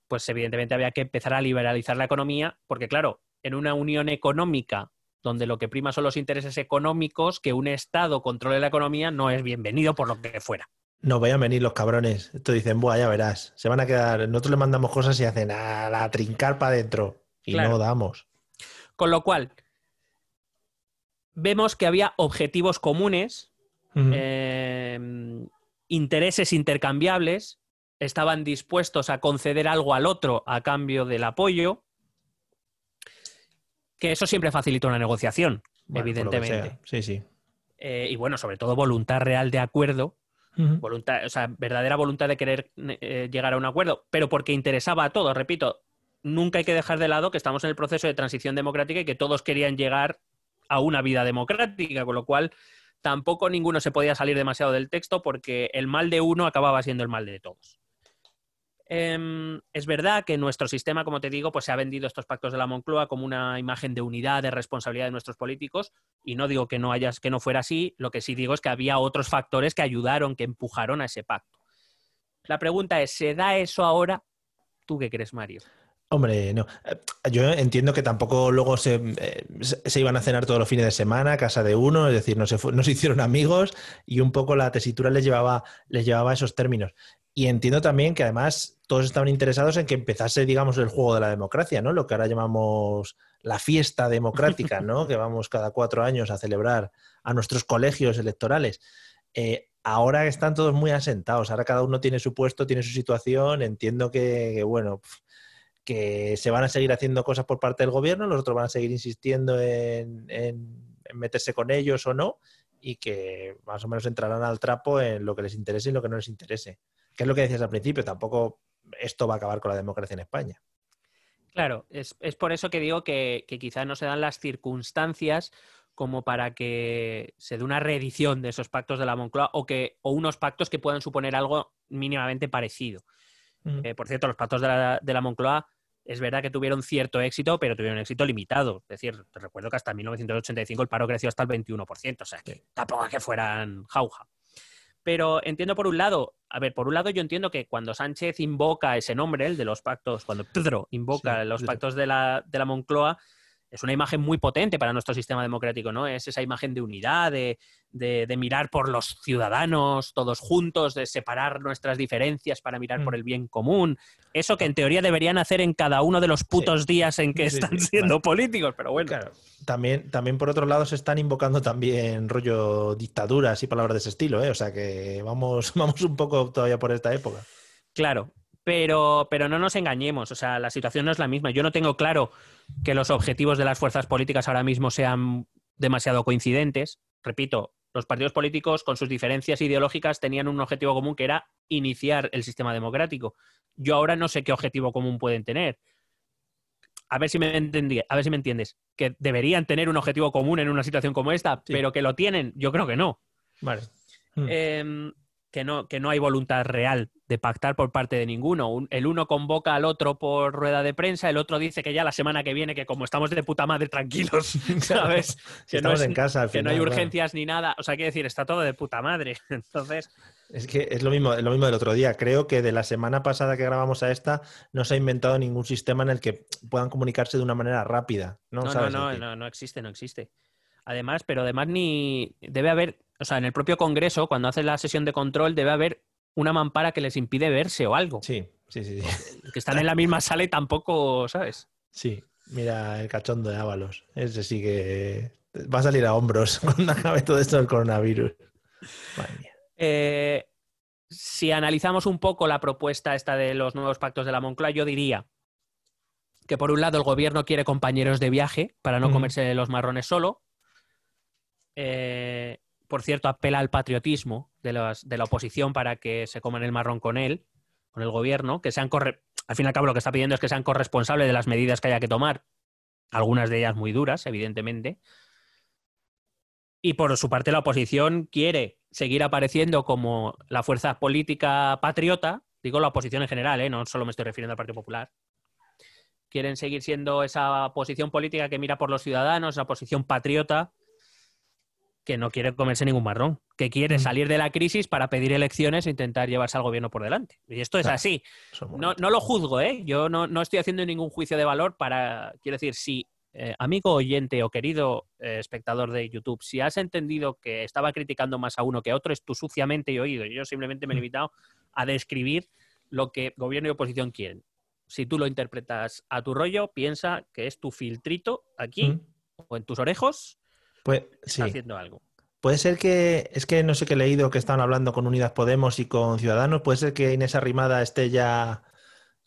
Pues evidentemente había que empezar a liberalizar la economía, porque claro, en una unión económica donde lo que prima son los intereses económicos, que un Estado controle la economía no es bienvenido por lo que fuera. No, vayan a venir los cabrones. Esto dicen, buah, ya verás. Se van a quedar... Nosotros les mandamos cosas y hacen a la trincar para adentro. Y claro, no damos. Con lo cual, vemos que había objetivos comunes, uh-huh. eh, intereses intercambiables, estaban dispuestos a conceder algo al otro a cambio del apoyo, que eso siempre facilita una negociación, bueno, evidentemente. Sí, sí. Eh, y bueno, sobre todo voluntad real de acuerdo. Uh-huh. Voluntad, o sea, verdadera voluntad de querer eh, llegar a un acuerdo, pero porque interesaba a todos, repito, nunca hay que dejar de lado que estamos en el proceso de transición democrática y que todos querían llegar a una vida democrática, con lo cual tampoco ninguno se podía salir demasiado del texto porque el mal de uno acababa siendo el mal de todos. Eh, es verdad que nuestro sistema, como te digo, pues se ha vendido estos pactos de la Moncloa como una imagen de unidad, de responsabilidad de nuestros políticos, y no digo que no haya, que no fuera así, lo que sí digo es que había otros factores que ayudaron, que empujaron a ese pacto. La pregunta es, ¿se da eso ahora? ¿Tú qué crees, Mario? Hombre, no. Yo entiendo que tampoco luego se, eh, se iban a cenar todos los fines de semana a casa de uno, es decir, no se, no se hicieron amigos y un poco la tesitura les llevaba, les llevaba a esos términos. Y entiendo también que además todos estaban interesados en que empezase, digamos, el juego de la democracia, ¿no? Lo que ahora llamamos la fiesta democrática, ¿no? Que vamos cada cuatro años a celebrar a nuestros colegios electorales. Eh, ahora están todos muy asentados, ahora cada uno tiene su puesto, tiene su situación, entiendo que, que bueno, que se van a seguir haciendo cosas por parte del gobierno, los otros van a seguir insistiendo en, en, en meterse con ellos o no, y que más o menos entrarán al trapo en lo que les interese y lo que no les interese. Que es lo que decías al principio, tampoco esto va a acabar con la democracia en España. Claro, es, es por eso que digo que, que quizás no se dan las circunstancias como para que se dé una reedición de esos pactos de la Moncloa o, que, o unos pactos que puedan suponer algo mínimamente parecido. Uh-huh. Eh, por cierto, los pactos de la, de la Moncloa es verdad que tuvieron cierto éxito, pero tuvieron un éxito limitado. Es decir, te recuerdo que hasta mil novecientos ochenta y cinco el paro creció hasta el veintiuno por ciento, o sea, que tampoco es que fueran jauja. Pero entiendo por un lado, a ver, por un lado yo entiendo que cuando Sánchez invoca ese nombre, el de los pactos, cuando Pedro invoca sí, los pactos de la, de la Moncloa, es una imagen muy potente para nuestro sistema democrático, ¿no? Es esa imagen de unidad, de, de, de mirar por los ciudadanos, todos juntos, de separar nuestras diferencias para mirar mm. por el bien común. Eso que en teoría deberían hacer en cada uno de los putos sí. días en que sí, están sí, siendo claro. políticos, pero bueno. Claro. También, también, por otro lado, se están invocando también rollo dictaduras y palabras de ese estilo, ¿eh? O sea que vamos, vamos un poco todavía por esta época. Claro. Pero, pero no nos engañemos, o sea, la situación no es la misma. Yo no tengo claro que los objetivos de las fuerzas políticas ahora mismo sean demasiado coincidentes. Repito, los partidos políticos con sus diferencias ideológicas tenían un objetivo común que era iniciar el sistema democrático. Yo ahora no sé qué objetivo común pueden tener. A ver si me entendí, a ver si me entiendes. Que deberían tener un objetivo común en una situación como esta, sí. pero que lo tienen, yo creo que no. Vale. Hmm. Eh, Que no, que no hay voluntad real de pactar por parte de ninguno. Un, el uno convoca al otro por rueda de prensa, el otro dice que ya la semana que viene, que como estamos de puta madre tranquilos, ¿sabes? Claro. Si que estamos no es, en casa, al final, que no hay urgencias claro. ni nada. O sea, quiere decir, está todo de puta madre. Entonces... Es que es lo mismo, es lo mismo del otro día. Creo que de la semana pasada que grabamos a esta no se ha inventado ningún sistema en el que puedan comunicarse de una manera rápida. No, no, ¿sabes? No, no, no, no existe, no existe. Además, pero además ni debe haber, o sea, en el propio Congreso, cuando hacen la sesión de control, debe haber una mampara que les impide verse o algo. Sí, sí, sí. sí. Que están en la misma sala y tampoco, ¿sabes? Sí, mira el cachondo de Ábalos. Ese sí que va a salir a hombros cuando acabe todo esto del coronavirus. Madre mía. Eh, si analizamos un poco la propuesta esta de los nuevos pactos de la Moncloa, yo diría que por un lado el gobierno quiere compañeros de viaje para no mm. comerse los marrones solo. Eh, por cierto, apela al patriotismo de, los, de la oposición para que se coman el marrón con él, con el gobierno, que sean corre... al fin y al cabo lo que está pidiendo es que sean corresponsables de las medidas que haya que tomar, algunas de ellas muy duras, evidentemente. Y por su parte la oposición quiere seguir apareciendo como la fuerza política patriota, digo la oposición en general, ¿eh? No solo me estoy refiriendo al Partido Popular. Quieren seguir siendo esa posición política que mira por los ciudadanos, esa posición patriota que no quiere comerse ningún marrón, que quiere salir de la crisis para pedir elecciones e intentar llevarse al gobierno por delante. Y esto es claro, así. No, no lo juzgo, ¿eh? Yo no, no estoy haciendo ningún juicio de valor para... Quiero decir, si... Eh, amigo oyente o querido eh, espectador de YouTube, si has entendido que estaba criticando más a uno que a otro, es tu suciamente oído. Yo simplemente me he limitado a describir lo que gobierno y oposición quieren. Si tú lo interpretas a tu rollo, piensa que es tu filtrito aquí ¿Mm? o en tus orejos, pues, está sí. haciendo algo. Puede ser que, es que no sé qué he leído, que estaban hablando con Unidas Podemos y con Ciudadanos, puede ser que Inés Arrimada esté ya...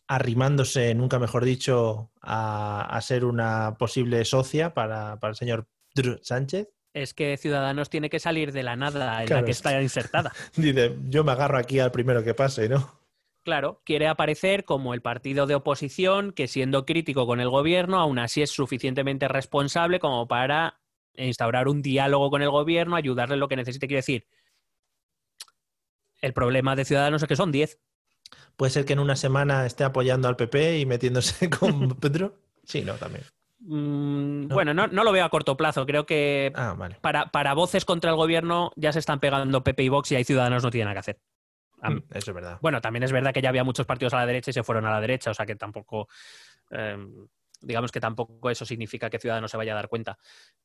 arrimándose, nunca mejor dicho, a, a ser una posible socia para, para el señor Sánchez. Es que Ciudadanos tiene que salir de la nada en claro. la que está insertada. Dice, yo me agarro aquí al primero que pase, ¿no? Claro, quiere aparecer como el partido de oposición que, siendo crítico con el gobierno, aún así es suficientemente responsable como para instaurar un diálogo con el gobierno, ayudarle en lo que necesite. Quiero decir, el problema de Ciudadanos es que son diez. ¿Puede ser que en una semana esté apoyando al P P y metiéndose con Pedro? Sí, no, también. Mm, ¿no? Bueno, no, no lo veo a corto plazo. Creo que ah, vale. para, para voces contra el gobierno ya se están pegando P P y Vox y ahí Ciudadanos no tienen nada que hacer. Mm, eso es verdad. Bueno, también es verdad que ya había muchos partidos a la derecha y se fueron a la derecha. O sea que tampoco... Eh, digamos que tampoco eso significa que Ciudadanos se vaya a dar cuenta.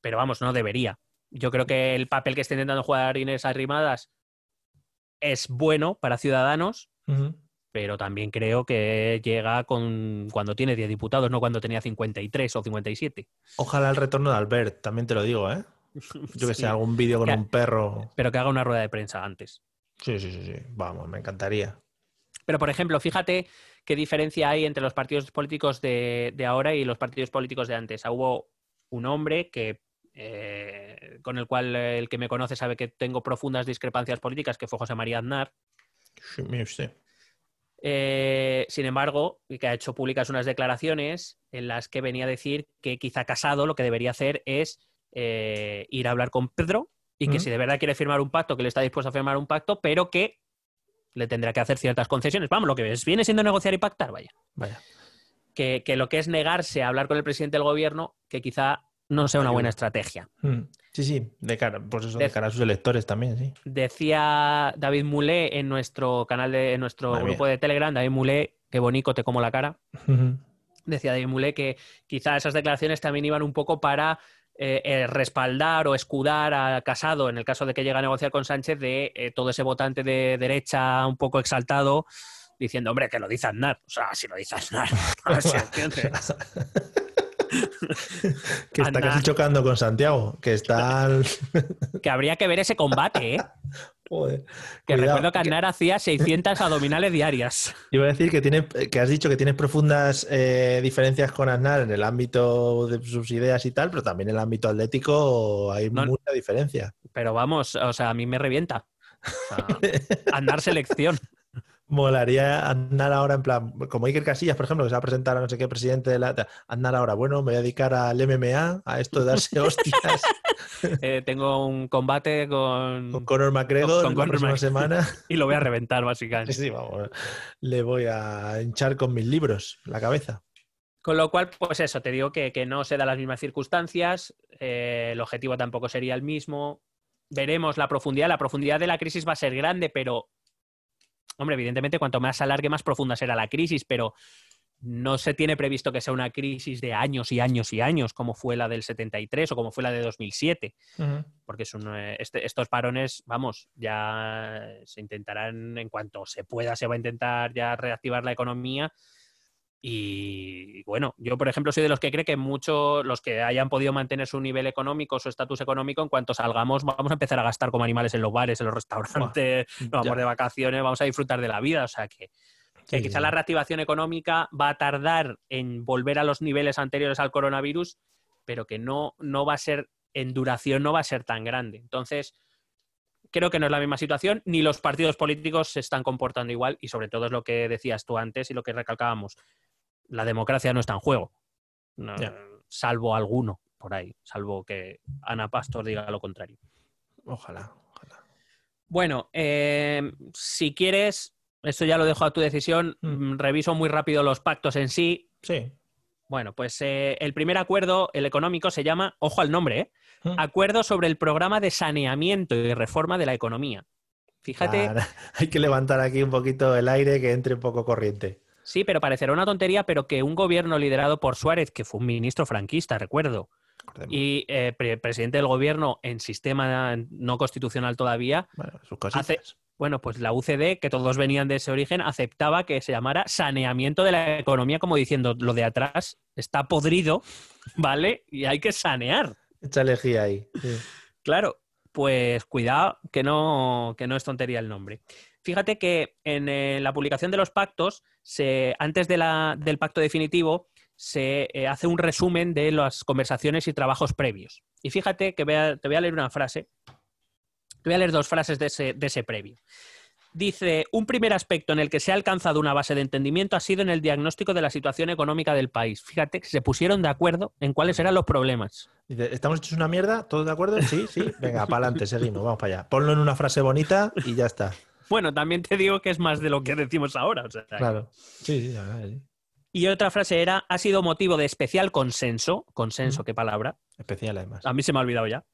Pero vamos, no debería. Yo creo que el papel que está intentando jugar Inés Arrimadas es bueno para Ciudadanos. Uh-huh. Pero también creo que llega con cuando tiene diez diputados, no cuando tenía cincuenta y tres o cincuenta y siete. Ojalá el retorno de Albert, también te lo digo, ¿eh? Yo que sí. sé, algún vídeo con que, un perro... Pero que haga una rueda de prensa antes. Sí, sí, sí, sí. Vamos, me encantaría. Pero, por ejemplo, fíjate qué diferencia hay entre los partidos políticos de, de ahora y los partidos políticos de antes. Hubo un hombre que eh, con el cual el que me conoce sabe que tengo profundas discrepancias políticas, que fue José María Aznar. Sí, mire usted. Eh, sin embargo, que ha hecho públicas unas declaraciones en las que venía a decir que quizá Casado lo que debería hacer es eh, ir a hablar con Pedro y que ¿Mm? si de verdad quiere firmar un pacto, que le está dispuesto a firmar un pacto, pero que le tendrá que hacer ciertas concesiones. Vamos, lo que viene siendo negociar y pactar, vaya. Vaya. Que, que lo que es negarse a hablar con el presidente del gobierno, que quizá no sea una buena estrategia. ¿Mm? Sí, sí, de cara, por eso, de, de cara a sus electores también, sí. Decía David Mulé en nuestro canal de, en nuestro Madre grupo mía. de Telegram, David Mulé, qué bonito, te como la cara. Uh-huh. Decía David Mulé que quizá esas declaraciones también iban un poco para eh, eh, respaldar o escudar a Casado, en el caso de que llegue a negociar con Sánchez, de eh, todo ese votante de derecha un poco exaltado, diciendo, hombre, que lo dice Aznar. O sea, si lo dice Aznar, a ver si entiendes. Que está Aznar. Casi chocando con Santiago, que está al... que habría que ver ese combate, ¿eh? Joder, que cuidado. Recuerdo que Aznar que... hacía seiscientos abdominales diarias. Iba a decir que tiene, que has dicho que tienes profundas eh, diferencias con Aznar en el ámbito de sus ideas y tal, pero también en el ámbito atlético hay no, mucha diferencia. Pero vamos, o sea, a mí me revienta. O sea, Aznar selección. Molaría andar ahora en plan, como Iker Casillas, por ejemplo, que se va a presentar a no sé qué presidente de la... Andar ahora, bueno, me voy a dedicar al M M A, a esto de darse hostias. eh, tengo un combate con... Con Conor McGregor con, con la Conor próxima Mac... semana. Y lo voy a reventar, básicamente. Sí, vamos. Le voy a hinchar con mis libros la cabeza. Con lo cual, pues eso, te digo que, que no se dan las mismas circunstancias, eh, el objetivo tampoco sería el mismo. Veremos la profundidad. La profundidad de la crisis va a ser grande, pero... Hombre, evidentemente, cuanto más se alargue, más profunda será la crisis, pero no se tiene previsto que sea una crisis de años y años y años, como fue la del setenta y tres o como fue la de dos mil siete. Uh-huh. Porque es un, este, estos parones, vamos, ya se intentarán, en cuanto se pueda, se va a intentar ya reactivar la economía. Y bueno, yo por ejemplo soy de los que cree que muchos, los que hayan podido mantener su nivel económico, su estatus económico, en cuanto salgamos vamos a empezar a gastar como animales en los bares, en los restaurantes, bueno, nos vamos de vacaciones, vamos a disfrutar de la vida, o sea que... Que sí, quizá la reactivación económica va a tardar en volver a los niveles anteriores al coronavirus, pero que no, no va a ser, en duración no va a ser tan grande. Entonces, creo que no es la misma situación, ni los partidos políticos se están comportando igual, y sobre todo es lo que decías tú antes y lo que recalcábamos, la democracia no está en juego, no, yeah. salvo alguno por ahí, salvo que Ana Pastor diga lo contrario. Ojalá, ojalá. Bueno, eh, si quieres... Esto ya lo dejo a tu decisión. Mm. Reviso muy rápido los pactos en sí. Sí. Bueno, pues eh, el primer acuerdo, el económico, se llama, ojo al nombre, ¿eh? Mm. Acuerdo sobre el programa de saneamiento y reforma de la economía. Fíjate... Claro. Hay que levantar aquí un poquito el aire, que entre un poco corriente. Sí, pero parecerá una tontería, pero que un gobierno liderado por Suárez, que fue un ministro franquista, recuerdo, y eh, pre- presidente del gobierno en sistema no constitucional todavía... Bueno, sus cositas. Hace... Bueno, pues la U C D, que todos venían de ese origen, aceptaba que se llamara saneamiento de la economía, como diciendo, lo de atrás está podrido, ¿vale? Y hay que sanear. Echa lejía ahí. Sí. Claro, pues cuidado, que no, que no es tontería el nombre. Fíjate que en eh, la publicación de los pactos, se, antes de la, del pacto definitivo, se eh, hace un resumen de las conversaciones y trabajos previos. Y fíjate que voy a, te voy a leer una frase... Te voy a leer dos frases de ese, de ese previo. Dice, un primer aspecto en el que se ha alcanzado una base de entendimiento ha sido en el diagnóstico de la situación económica del país. Fíjate que se pusieron de acuerdo en cuáles eran los problemas. Dice, ¿estamos hechos una mierda? ¿Todos de acuerdo? Sí, sí. Venga, para adelante, seguimos, vamos para allá. Ponlo en una frase bonita y ya está. Bueno, también te digo que es más de lo que decimos ahora. O sea, claro. Sí, sí, la verdad, sí. Y otra frase era, ha sido motivo de especial consenso. Consenso, mm. qué palabra. Especial, además. A mí se me ha olvidado ya.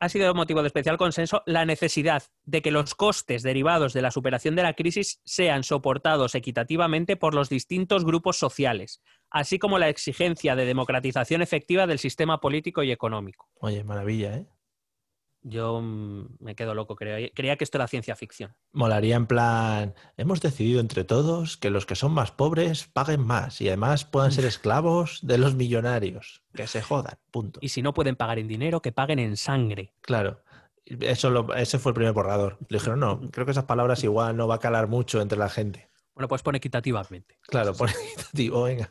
Ha sido motivo de especial consenso la necesidad de que los costes derivados de la superación de la crisis sean soportados equitativamente por los distintos grupos sociales, así como la exigencia de democratización efectiva del sistema político y económico. Oye, maravilla, ¿eh? Yo me quedo loco, creo. Creía que esto era ciencia ficción. Molaría en plan, hemos decidido entre todos que los que son más pobres paguen más y además puedan ser esclavos de los millonarios. Que se jodan, punto. Y si no pueden pagar en dinero, que paguen en sangre. Claro. Eso lo, ese fue el primer borrador. Le dijeron, no, creo que esas palabras igual no va a calar mucho entre la gente. Bueno, pues pon equitativamente. Claro, pon equitativo, venga.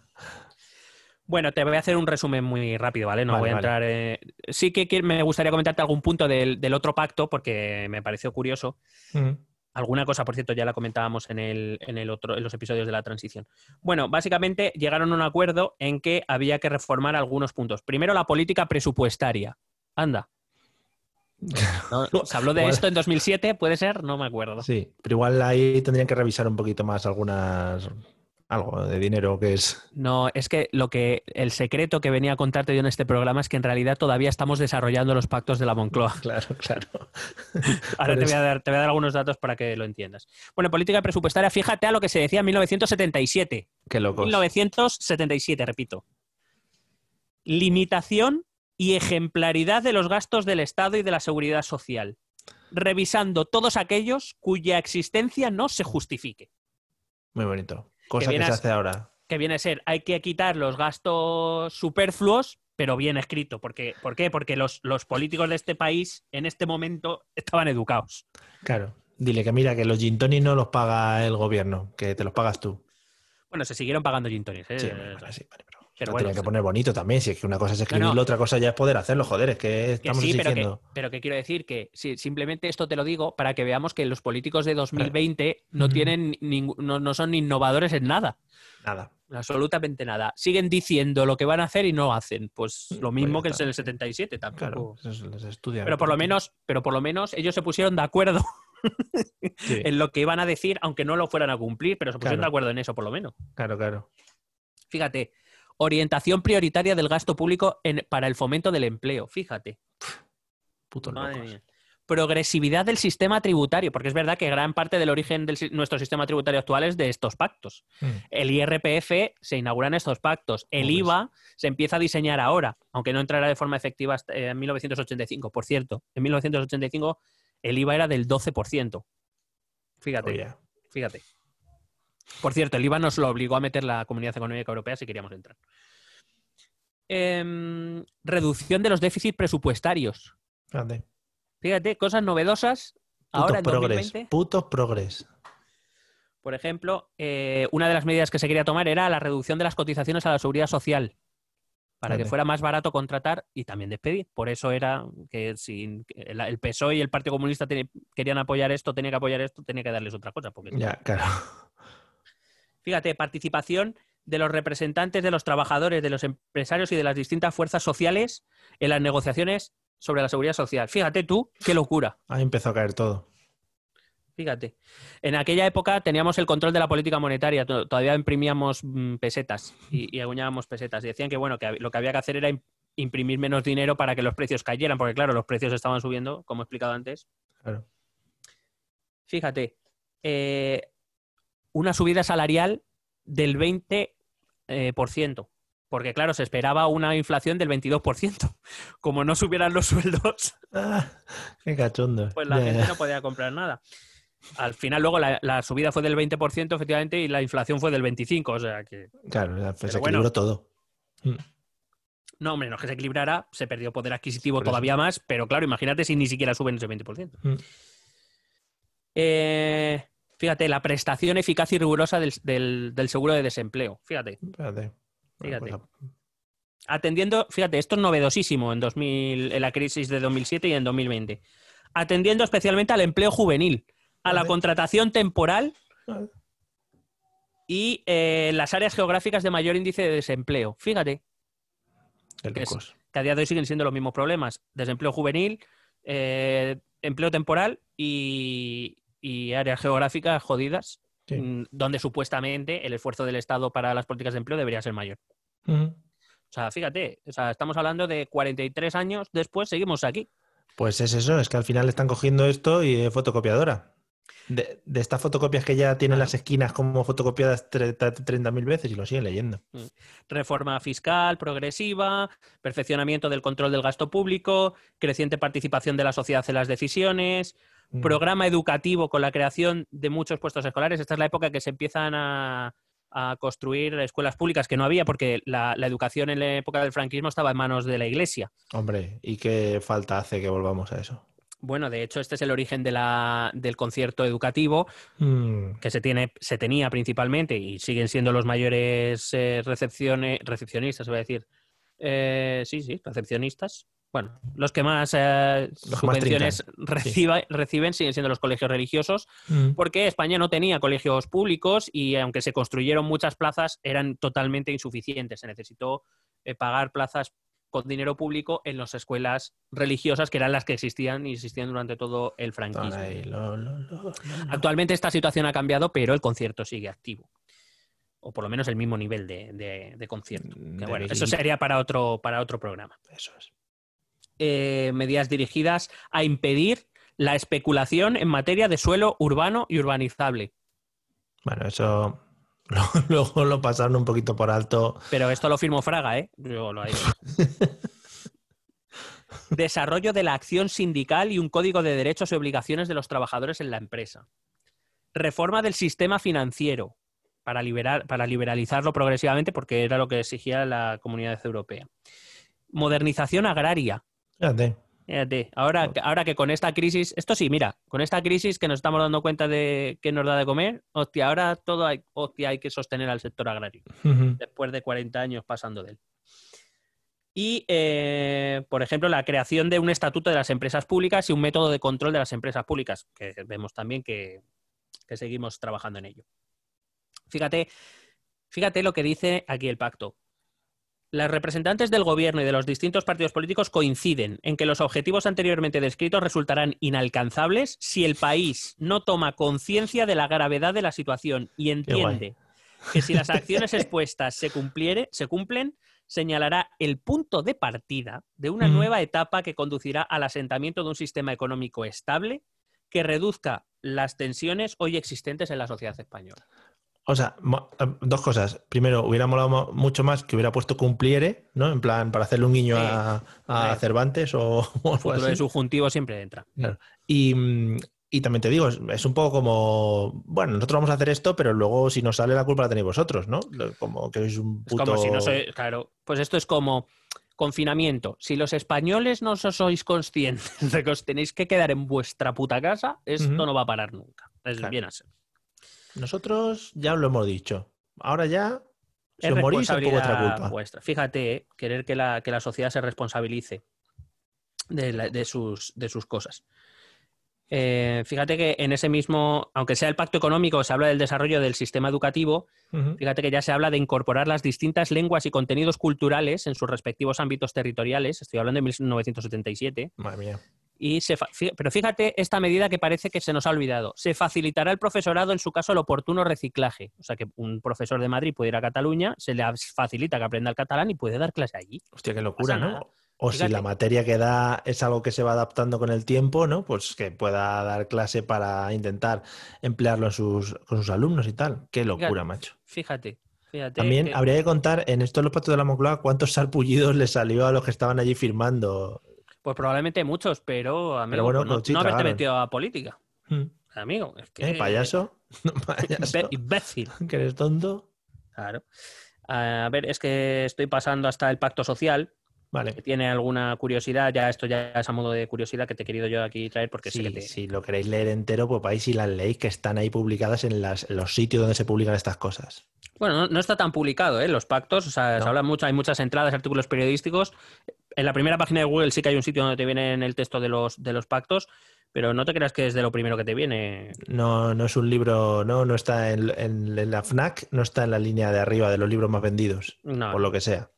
Bueno, te voy a hacer un resumen muy rápido, ¿vale? No vale, voy a entrar... Vale. Eh... Sí que me gustaría comentarte algún punto del, del otro pacto, porque me pareció curioso. Uh-huh. Alguna cosa, por cierto, ya la comentábamos en, el, en, el otro, en los episodios de la transición. Bueno, básicamente llegaron a un acuerdo en que había que reformar algunos puntos. Primero, la política presupuestaria. Anda. No, se habló de bueno. esto en dos mil siete, ¿puede ser? No me acuerdo. Sí, pero igual ahí tendrían que revisar un poquito más algunas... Algo de dinero que es... No, es que lo que el secreto que venía a contarte yo en este programa es que en realidad todavía estamos desarrollando los pactos de la Moncloa. Claro, claro. Ahora te voy, a dar, te voy a dar algunos datos para que lo entiendas. Bueno, política presupuestaria, fíjate a lo que se decía en mil novecientos setenta y siete. Qué locos. mil novecientos setenta y siete, repito. Limitación y ejemplaridad de los gastos del Estado y de la Seguridad Social, revisando todos aquellos cuya existencia no se justifique. Muy bonito. Cosa que, que se hace a, ahora. Que viene a ser, hay que quitar los gastos superfluos, pero bien escrito. Porque, ¿por qué? Porque los, los políticos de este país en este momento estaban educados. Claro. Dile que mira, que los gin tonics no los paga el gobierno, que te los pagas tú. Bueno, se siguieron pagando gin tonics, ¿eh? Sí, vale, sí, vale, pero, pero bueno, tienen que poner bonito también. Si es que una cosa es escribirlo, no, no. otra cosa ya es poder hacerlo, joder, es que estamos que sí, exigiendo. Pero que, pero que quiero decir que sí, simplemente esto te lo digo para que veamos que los políticos de dos mil veinte no, tienen ning- no, no son innovadores en nada. Nada. Absolutamente nada. Siguen diciendo lo que van a hacer y no hacen. Pues lo mismo pues que en el setenta y siete tampoco. Claro, eso les estudia. Pero por lo menos, pero por lo menos ellos se pusieron de acuerdo. Sí. En lo que iban a decir, aunque no lo fueran a cumplir, pero se pusieron claro. de acuerdo en eso, por lo menos. Claro, claro. Fíjate, orientación prioritaria del gasto público en, para el fomento del empleo. Fíjate. Putos locos. progresividad del sistema tributario, porque es verdad que gran parte del origen de nuestro sistema tributario actual es de estos pactos. Mm. El I R P F se inaugura en estos pactos, el IVA se empieza a diseñar ahora, aunque no entrará de forma efectiva hasta, eh, en mil novecientos ochenta y cinco, por cierto. En mil novecientos ochenta y cinco el IVA era del doce por ciento. Fíjate, oh, yeah. fíjate. Por cierto, el IVA nos lo obligó a meter la Comunidad Económica Europea si queríamos entrar. Eh, reducción de los déficits presupuestarios. Grande. Fíjate, cosas novedosas. Ahora en dos mil veinte. Putos progres. Por ejemplo, eh, una de las medidas que se quería tomar era la reducción de las cotizaciones a la seguridad social para Grande. que fuera más barato contratar y también despedir. Por eso era que si el P S O E y el Partido Comunista ten, querían apoyar esto, tenía que apoyar esto, tenía que darles otra cosa. Porque... Ya, claro. Fíjate, participación de los representantes de los trabajadores, de los empresarios y de las distintas fuerzas sociales en las negociaciones sobre la seguridad social. Fíjate tú, qué locura. Ahí empezó a caer todo. Fíjate. En aquella época teníamos el control de la política monetaria, todavía imprimíamos pesetas y, y acuñábamos pesetas. Y decían que bueno, que lo que había que hacer era imprimir menos dinero para que los precios cayeran, porque claro, los precios estaban subiendo, como he explicado antes. Claro. Fíjate. Eh... una subida salarial del veinte por ciento, eh, por ciento, porque claro, se esperaba una inflación del veintidós por ciento. Como no subieran los sueldos, ah, qué cachondo. Pues la yeah. gente no podía comprar nada. Al final luego la, la subida fue del veinte por ciento, efectivamente, y la inflación fue del veinticinco por ciento, o sea que... Claro, pues se equilibró bueno, todo. No, hombre, no es que se equilibrara, se perdió poder adquisitivo por todavía eso. Más, pero claro, imagínate si ni siquiera suben ese veinte por ciento. Mm. Eh... Fíjate, la prestación eficaz y rigurosa del, del, del seguro de desempleo. Fíjate. Fíjate. Fíjate. Atendiendo, fíjate, esto es novedosísimo en, dos mil, en la crisis de dos mil siete y en dos mil veinte. Atendiendo especialmente al empleo juvenil, a vale. la contratación temporal vale. y eh, las áreas geográficas de mayor índice de desempleo. Fíjate. De locos. Que, es, que a día de hoy siguen siendo los mismos problemas. Desempleo juvenil, eh, empleo temporal y... y áreas geográficas jodidas, sí. donde supuestamente el esfuerzo del Estado para las políticas de empleo debería ser mayor. Uh-huh. O sea, fíjate, o sea, estamos hablando de cuarenta y tres años después, seguimos aquí. Pues es eso, es que al final están cogiendo esto y es fotocopiadora. De, de estas fotocopias que ya tienen las esquinas como fotocopiadas treinta mil veces y lo siguen leyendo. Reforma fiscal progresiva, perfeccionamiento del control del gasto público, creciente participación de la sociedad en las decisiones... Programa educativo con la creación de muchos puestos escolares. Esta es la época que se empiezan a, a construir escuelas públicas, que no había, porque la, la educación en la época del franquismo estaba en manos de la Iglesia. Hombre, ¿y qué falta hace que volvamos a eso? Bueno, de hecho, este es el origen de la, del concierto educativo, mm. que se, tiene, se tenía principalmente, y siguen siendo los mayores eh, recepciones, recepcionistas, se va a decir. Eh, sí, sí, recepcionistas. Bueno, los que más eh, los subvenciones más reciba, sí. reciben siguen siendo los colegios religiosos, mm. porque España no tenía colegios públicos y aunque se construyeron muchas plazas, eran totalmente insuficientes. Se necesitó eh, pagar plazas con dinero público en las escuelas religiosas, que eran las que existían y existían durante todo el franquismo. Ay, lo, lo, lo, lo, Actualmente esta situación ha cambiado, pero el concierto sigue activo. O por lo menos el mismo nivel de, de, de concierto. Que, bueno, eso sería para otro, para otro programa. Eso es. Eh, medidas dirigidas a impedir la especulación en materia de suelo urbano y urbanizable. Bueno, eso luego lo pasaron un poquito por alto. Pero esto lo firmó Fraga, ¿eh? Yo lo he hecho. Desarrollo de la acción sindical y un código de derechos y obligaciones de los trabajadores en la empresa. Reforma del sistema financiero para, liberar, para liberalizarlo progresivamente porque era lo que exigía la Comunidad Europea. Modernización agraria. Fíjate. Fíjate. Ahora, ahora que con esta crisis, esto sí, mira, con esta crisis que nos estamos dando cuenta de que nos da de comer, hostia, ahora todo hay, hostia, hay que sostener al sector agrario, uh-huh. después de cuarenta años pasando de él. Y, eh, por ejemplo, la creación de un estatuto de las empresas públicas y un método de control de las empresas públicas, que vemos también que, que seguimos trabajando en ello. Fíjate, fíjate lo que dice aquí el pacto. Las representantes del gobierno y de los distintos partidos políticos coinciden en que los objetivos anteriormente descritos resultarán inalcanzables si el país no toma conciencia de la gravedad de la situación y entiende que si las acciones expuestas se, cumpliere, se cumplen, señalará el punto de partida de una mm. nueva etapa que conducirá al asentamiento de un sistema económico estable que reduzca las tensiones hoy existentes en la sociedad española. O sea, dos cosas. Primero, hubiera molado mucho más que hubiera puesto cumpliere, ¿no? En plan, para hacerle un guiño sí, a, a claro. Cervantes o, o algo así. El subjuntivo siempre entra. Claro. Y, y también te digo, es, es un poco como, bueno, nosotros vamos a hacer esto, pero luego si nos sale la culpa la tenéis vosotros, ¿no? Como que es un puto... Es como si no sois... Claro, pues esto es como... Confinamiento. Si los españoles no os sois conscientes de que os tenéis que quedar en vuestra puta casa, esto uh-huh. no va a parar nunca. Es claro. bien así. Nosotros ya lo hemos dicho. Ahora ya se es morís un poco otra culpa. Vuestra. Fíjate, ¿eh? Querer que la, que la sociedad se responsabilice de, la, de, sus, de sus cosas. Eh, fíjate que en ese mismo, aunque sea el pacto económico, se habla del desarrollo del sistema educativo, uh-huh. fíjate que ya se habla de incorporar las distintas lenguas y contenidos culturales en sus respectivos ámbitos territoriales, estoy hablando de mil novecientos setenta y siete. Madre mía. Y se fa- pero fíjate esta medida que parece que se nos ha olvidado. Se facilitará al profesorado, en su caso, el oportuno reciclaje. O sea, que un profesor de Madrid puede ir a Cataluña, se le facilita que aprenda el catalán y puede dar clase allí. Hostia, qué locura, ¿no? Nada. O fíjate. Si la materia que da es algo que se va adaptando con el tiempo, ¿no? Pues que pueda dar clase para intentar emplearlo en sus, con sus alumnos y tal. Qué locura, fíjate, macho. Fíjate, fíjate. También que... habría que contar en estos los pactos de la Moncloa cuántos sarpullidos les salió a los que estaban allí firmando. Pues probablemente muchos, pero, amigo, pero bueno, no, no haberte metido a política. Hmm. Amigo, es que... ¿Eh, payaso? No, payaso. Imbécil. Que eres tonto. Claro. A ver, es que estoy pasando hasta el pacto social. Vale. Que tiene alguna curiosidad, ya esto ya es a modo de curiosidad que te he querido yo aquí traer porque sí, sé que te... Si lo queréis leer entero, pues vais y las leéis que están ahí publicadas en las, los sitios donde se publican estas cosas. Bueno, no, no está tan publicado, ¿eh? Los pactos, o sea, no. se habla mucho, hay muchas entradas, artículos periodísticos. En la primera página de Google sí que hay un sitio donde te viene el texto de los, de los pactos, pero no te creas que es de lo primero que te viene. No, no es un libro, no, no está en, en, en la FNAC, no está en la línea de arriba de los libros más vendidos, no. por lo que sea.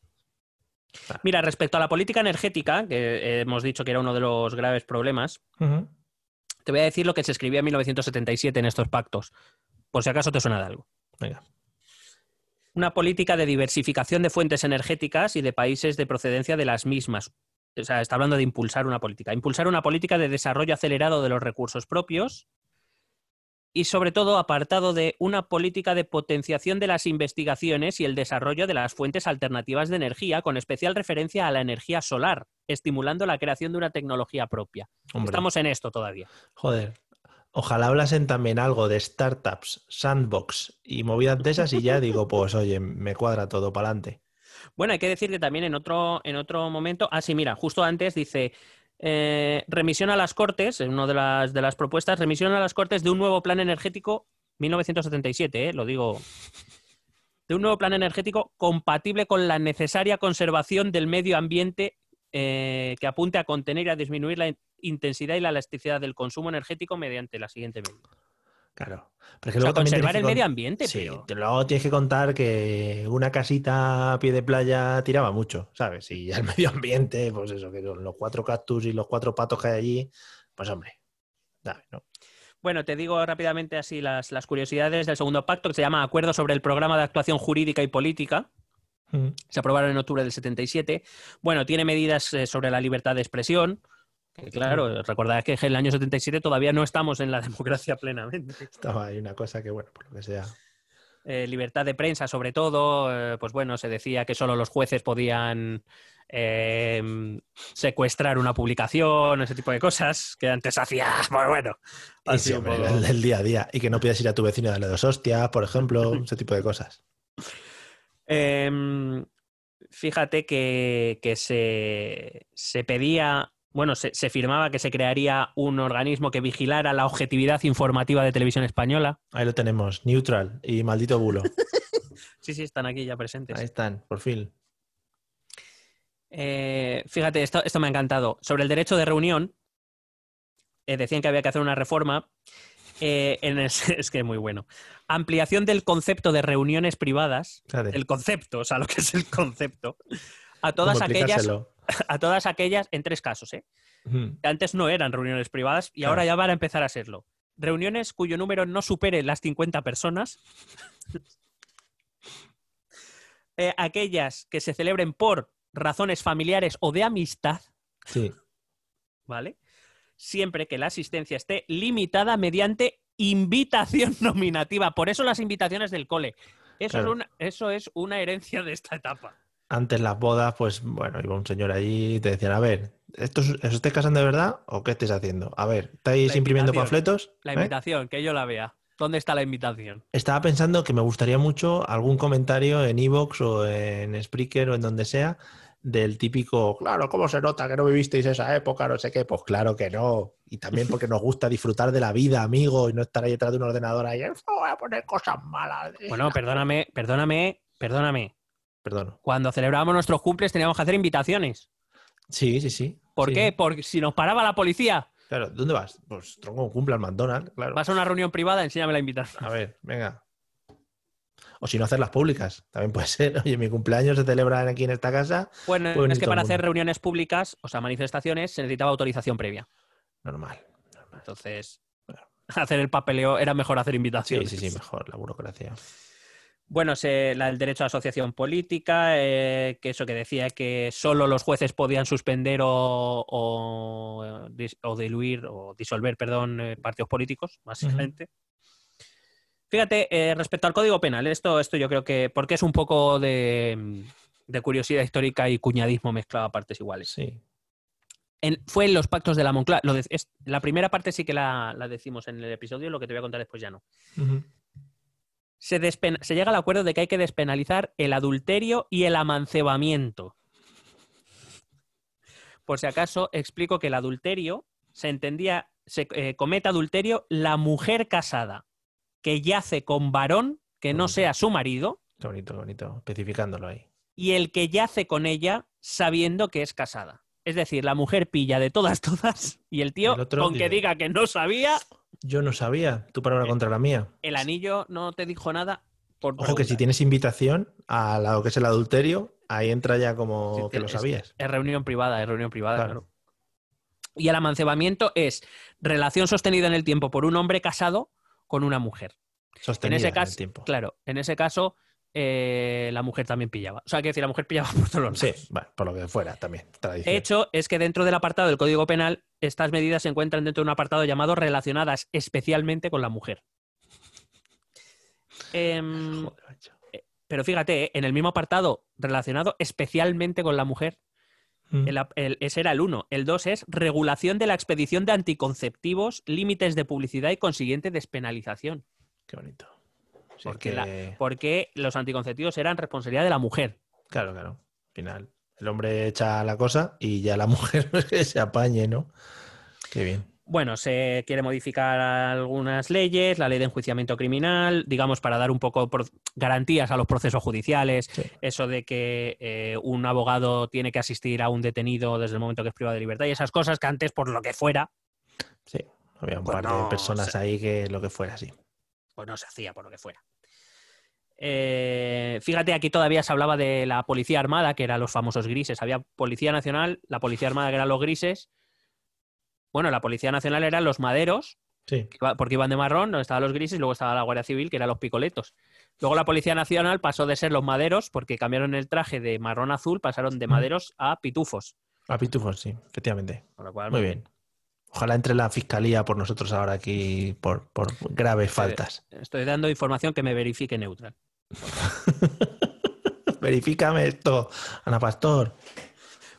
Claro. Mira, respecto a la política energética, que hemos dicho que era uno de los graves problemas, uh-huh. te voy a decir lo que se escribía en mil novecientos setenta y siete en estos pactos, por si acaso te suena de algo. Venga. Una política de diversificación de fuentes energéticas y de países de procedencia de las mismas. O sea, está hablando de impulsar una política. Impulsar una política de desarrollo acelerado de los recursos propios y, sobre todo, apartado de una política de potenciación de las investigaciones y el desarrollo de las fuentes alternativas de energía, con especial referencia a la energía solar, estimulando la creación de una tecnología propia. Hombre. Estamos en esto todavía. Joder, ojalá hablasen también algo de startups, sandbox y movidas de esas y ya digo, pues oye, me cuadra todo para adelante. Bueno, hay que decir que también en otro, en otro momento... Ah, sí, mira, justo antes dice... Eh, remisión a las Cortes, en una de las, de las propuestas, remisión a las Cortes de un nuevo plan energético, mil novecientos setenta y siete, eh, lo digo, de un nuevo plan energético compatible con la necesaria conservación del medio ambiente eh, que apunte a contener y a disminuir la in- intensidad y la elasticidad del consumo energético mediante la siguiente medida. Claro. Pero que luego o sea, conservar que el con... medio ambiente, sí, pero... Luego tienes que contar que una casita a pie de playa tiraba mucho, ¿sabes? Y el medio ambiente, pues eso, que son los cuatro cactus y los cuatro patos que hay allí, pues hombre, ¿sabes? ¿No? Bueno, te digo rápidamente así las, las curiosidades del segundo pacto, que se llama Acuerdo sobre el Programa de Actuación Jurídica y Política. Mm. Se aprobaron en octubre del setenta y siete. Bueno, tiene medidas eh, sobre la libertad de expresión. Claro, recordad que en el año setenta y siete todavía no estamos en la democracia plenamente. Estaba ahí una cosa que, bueno, por lo que sea... Eh, libertad de prensa, sobre todo, eh, pues bueno, se decía que solo los jueces podían eh, secuestrar una publicación, ese tipo de cosas, que antes hacías, pues bueno. Así sí, hombre, como... el día a día. Y que no podías ir a tu vecino a darle dos hostias, por ejemplo, ese tipo de cosas. Eh, fíjate que, que se, se pedía... Bueno, se, se firmaba que se crearía un organismo que vigilara la objetividad informativa de Televisión Española. Ahí lo tenemos, Neutral y Maldito Bulo. Sí, sí, están aquí ya presentes. Ahí están, por fin. Eh, fíjate, esto, esto me ha encantado. Sobre el derecho de reunión, eh, decían que había que hacer una reforma. Eh, en el, es que es muy bueno. Ampliación del concepto de reuniones privadas. Claro. El concepto, o sea, lo que es el concepto. A todas aquellas... A todas aquellas, en tres casos, ¿eh? Uh-huh. Que antes no eran reuniones privadas y claro. ahora ya van a empezar a serlo. Reuniones cuyo número no supere las cincuenta personas. eh, aquellas que se celebren por razones familiares o de amistad. Sí. ¿Vale? Siempre que la asistencia esté limitada mediante invitación nominativa. Por eso las invitaciones del cole. Eso, claro. es, una, eso es una herencia de esta etapa. Antes las bodas, pues bueno, iba un señor allí y te decían, a ver, ¿esto es, ¿os estáis casando de verdad o qué estáis haciendo? A ver, ¿estáis imprimiendo panfletos? La invitación, ¿eh? Que yo la vea. ¿Dónde está la invitación? Estaba pensando que me gustaría mucho algún comentario en iVoox o en Spreaker o en donde sea del típico, claro, ¿cómo se nota que no vivisteis esa época? No sé qué. Pues claro que no. Y también porque nos gusta disfrutar de la vida, amigo, y no estar ahí detrás de un ordenador ahí, oh, voy a poner cosas malas. Bueno, perdóname, perdóname, perdóname. Perdón. Cuando celebrábamos nuestros cumples teníamos que hacer invitaciones. Sí, sí, sí. ¿Por sí. qué? Porque si nos paraba la policía... Claro, ¿dónde vas? Pues tronco, cumple al McDonald's, claro. Vas a una reunión privada, enséñame la invitación. A ver, venga. O si no, hacerlas públicas. También puede ser. Oye, mi cumpleaños se celebra aquí en esta casa. Bueno, pues es que para hacer reuniones públicas, o sea, manifestaciones, se necesitaba autorización previa. Normal. normal. Entonces, bueno. hacer el papeleo era mejor hacer invitaciones. Sí, sí, sí, mejor la burocracia. Bueno, se, la, el derecho a asociación política, eh, que eso que decía que solo los jueces podían suspender o, o, o diluir o disolver, perdón, eh, partidos políticos, básicamente. Uh-huh. Fíjate, eh, respecto al Código Penal, esto, esto yo creo que... Porque es un poco de, de curiosidad histórica y cuñadismo mezclado a partes iguales. Sí. En, fue en los pactos de la Moncloa. Lo de, es, la primera parte sí que la, la decimos en el episodio, lo que te voy a contar después ya no. Uh-huh. Se, se llega al acuerdo de que hay que despenalizar el adulterio y el amancebamiento. Por si acaso, explico que el adulterio se entendía, se eh, comete adulterio la mujer casada que yace con varón que no sea su marido. Qué bonito, bonito, especificándolo ahí. Y el que yace con ella sabiendo que es casada. Es decir, la mujer pilla de todas, todas, y el tío, aunque diga que no sabía... Yo no sabía, tu palabra el, contra la mía. El anillo no te dijo nada. Por Ojo, pregunta. Que si tienes invitación a lo que es el adulterio, ahí entra ya como sí, que lo sabías. Es, es reunión privada, es reunión privada. Claro. Claro. Y el amancebamiento es relación sostenida en el tiempo por un hombre casado con una mujer. Sostenida en, ese caso, en el tiempo. Claro, en ese caso eh, la mujer también pillaba. O sea, que decir, la mujer pillaba por todos los lados. Sí, bueno, por lo que fuera también. Tradición. Hecho es que dentro del apartado del Código Penal estas medidas se encuentran dentro de un apartado llamado relacionadas especialmente con la mujer. Eh, pero fíjate, ¿eh? En el mismo apartado relacionado especialmente con la mujer, mm. el, el, ese era el uno. El dos es regulación de la expedición de anticonceptivos, límites de publicidad y consiguiente despenalización. Qué bonito. Sí, porque, que... la, porque los anticonceptivos eran responsabilidad de la mujer. Claro, claro. Al final... El hombre echa la cosa y ya la mujer se apañe, ¿no? Qué bien. Bueno, se quiere modificar algunas leyes, la ley de enjuiciamiento criminal, digamos, para dar un poco garantías a los procesos judiciales, sí. Eso de que eh, un abogado tiene que asistir a un detenido desde el momento que es privado de libertad y esas cosas que antes, por lo que fuera... Sí, había un pues par no, de personas se... ahí que lo que fuera, sí. Pues no se hacía por lo que fuera. Eh, fíjate, aquí todavía se hablaba de la policía armada, que eran los famosos grises. Había policía nacional, la policía armada, que eran los grises. Bueno, la policía nacional eran los maderos, sí. iba, porque iban de marrón, donde estaban los grises, y luego estaba la Guardia Civil, que eran los picoletos. Luego la policía nacional pasó de ser los maderos, porque cambiaron el traje de marrón a azul, pasaron de maderos a pitufos. A pitufos, sí, efectivamente. Con lo cual, muy bien. bien. Ojalá entre la fiscalía por nosotros ahora aquí por, por graves faltas. Estoy dando información que me verifique neutral. Verifícame esto, Ana Pastor.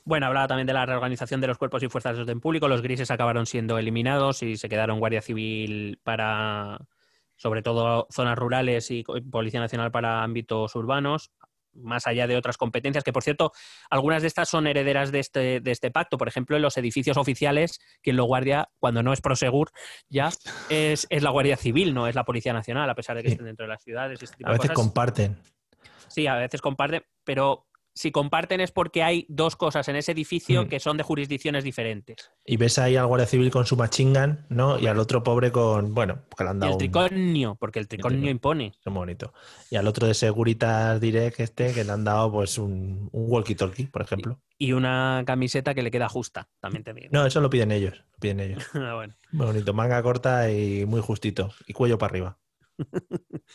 Bueno, hablaba también de la reorganización de los cuerpos y fuerzas de orden público. Los grises acabaron siendo eliminados y se quedaron Guardia Civil para, sobre todo, zonas rurales y Policía Nacional para ámbitos urbanos, más allá de otras competencias, que por cierto, algunas de estas son herederas de este, de este pacto. Por ejemplo, en los edificios oficiales, quien lo guardia, cuando no es Prosegur, ya es, es la Guardia Civil, no es la Policía Nacional, a pesar de que sí. estén dentro de las ciudades. Este tipo a veces de cosas. comparten. Sí, a veces comparten, pero si comparten es porque hay dos cosas en ese edificio mm. que son de jurisdicciones diferentes. Y ves ahí al Guardia Civil con su machine gun, ¿no? Y al otro pobre con, bueno, que le han dado y el tricornio, un... porque el tricornio, el tricornio impone. Es muy bonito. Y al otro de Seguritas Direct este que le han dado pues un, un walkie-talkie, por ejemplo. Y una camiseta que le queda justa, también te digo. No, eso lo piden ellos, lo piden ellos. Ah, bueno. Muy bonito, manga corta y muy justito. Y cuello para arriba.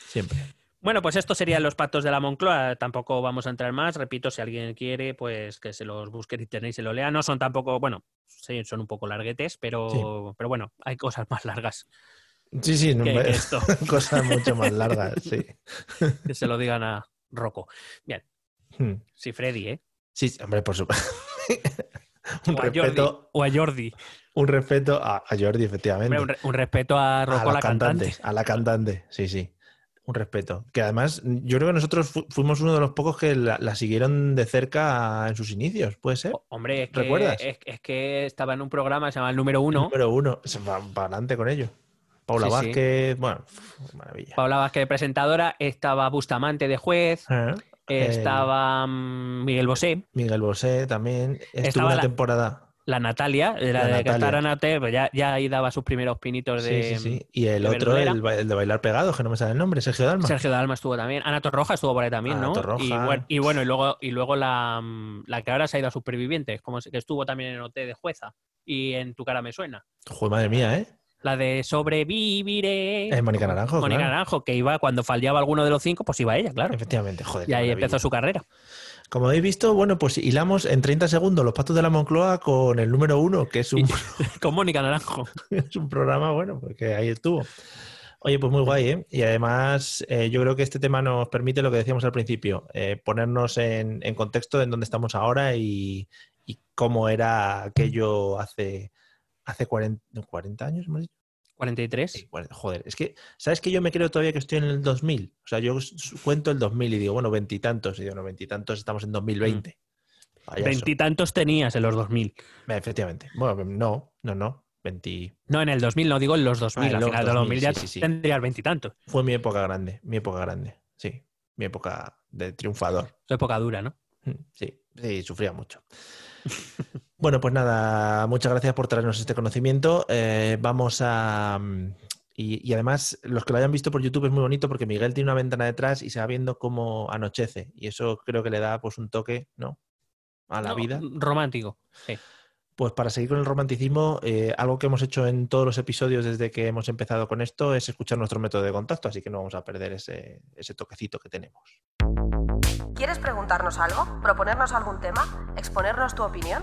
Siempre. Bueno, pues estos serían los pactos de la Moncloa. Tampoco vamos a entrar más. Repito, si alguien quiere, pues que se los busque en internet y se lo lea. No son tampoco, bueno, sí, son un poco larguetes, pero, sí. pero bueno, hay cosas más largas. Sí, sí, no, me... esto. Cosas mucho más largas, sí. Que se lo digan a Rocco. Bien. Hmm. Sí, Freddy, ¿eh? Sí, hombre, por supuesto. Un o, respeto... a Jordi, o a Jordi. Un respeto a, a Jordi, efectivamente. Hombre, un, re un respeto a Rocco, a la, la cantante, cantante. A la cantante, sí, sí. Un respeto. Que además, yo creo que nosotros fu fuimos uno de los pocos que la, la siguieron de cerca en sus inicios, ¿puede ser? Hombre, es que, ¿recuerdas? Es, es que estaba en un programa, se llama El Número Uno. El Número Uno, se va para adelante con ello. Paula sí, Vázquez, sí. bueno, pff, maravilla. Paula Vázquez, presentadora, estaba Bustamante de juez, ah, estaba el... Miguel Bosé. Miguel Bosé también. Estuvo estaba una la... temporada... La Natalia, era la de Castaranate, pues ya, ya ahí daba sus primeros pinitos de... Sí, sí, sí. Y el otro, el, el de Bailar Pegados, que no me sale el nombre, Sergio Dalma. Sergio Dalma estuvo también. Ana Torroja estuvo por ahí también, Ana ¿no? Torroja. Y bueno, y, bueno, y luego, y luego la, la que ahora se ha ido a Supervivientes, como que estuvo también en O T de jueza. Y en Tu cara me suena. Joder, madre mía, ¿eh? La de Sobreviviré. Es Mónica Naranjo, Mónica claro. Naranjo, que iba cuando fallaba alguno de los cinco, pues iba ella, claro. Efectivamente, joder. Y ahí maravilla. Empezó su carrera. Como habéis visto, bueno, pues hilamos en treinta segundos los pactos de la Moncloa con el número uno, que es un... con Mónica Naranjo. Es un programa, bueno, porque ahí estuvo. Oye, pues muy guay, ¿eh? Y además eh, yo creo que este tema nos permite lo que decíamos al principio, eh, ponernos en, en contexto en dónde estamos ahora y, y cómo era aquello hace... ¿Hace cuarenta, cuarenta años más? ¿cuarenta y tres? Sí, joder, es que, ¿sabes que yo me creo todavía que estoy en el dos mil? O sea, yo cuento el dos mil y digo, bueno, veintitantos. Y digo, no, veintitantos, estamos en dos mil veinte. Veintitantos mm. tenías en los dos mil. Efectivamente. Bueno, no, no, no. veinte... No, en el dos mil, no digo en los dos mil. Ah, en al los final del dos mil, dos mil ya sí, sí, sí. tendrías veintitantos. Fue mi época grande, mi época grande, sí. Mi época de triunfador. Tu época dura, ¿no? Sí, sí, sufría mucho. Bueno, pues nada, muchas gracias por traernos este conocimiento. Eh, vamos a... Y, y además, los que lo hayan visto por YouTube es muy bonito porque Miguel tiene una ventana detrás y se va viendo cómo anochece. Y eso creo que le da pues un toque, ¿no? A la no, vida. Romántico, sí. Pues para seguir con el romanticismo, eh, algo que hemos hecho en todos los episodios desde que hemos empezado con esto es escuchar nuestro método de contacto, así que no vamos a perder ese, ese toquecito que tenemos. ¿Quieres preguntarnos algo? ¿Proponernos algún tema? ¿Exponernos tu opinión?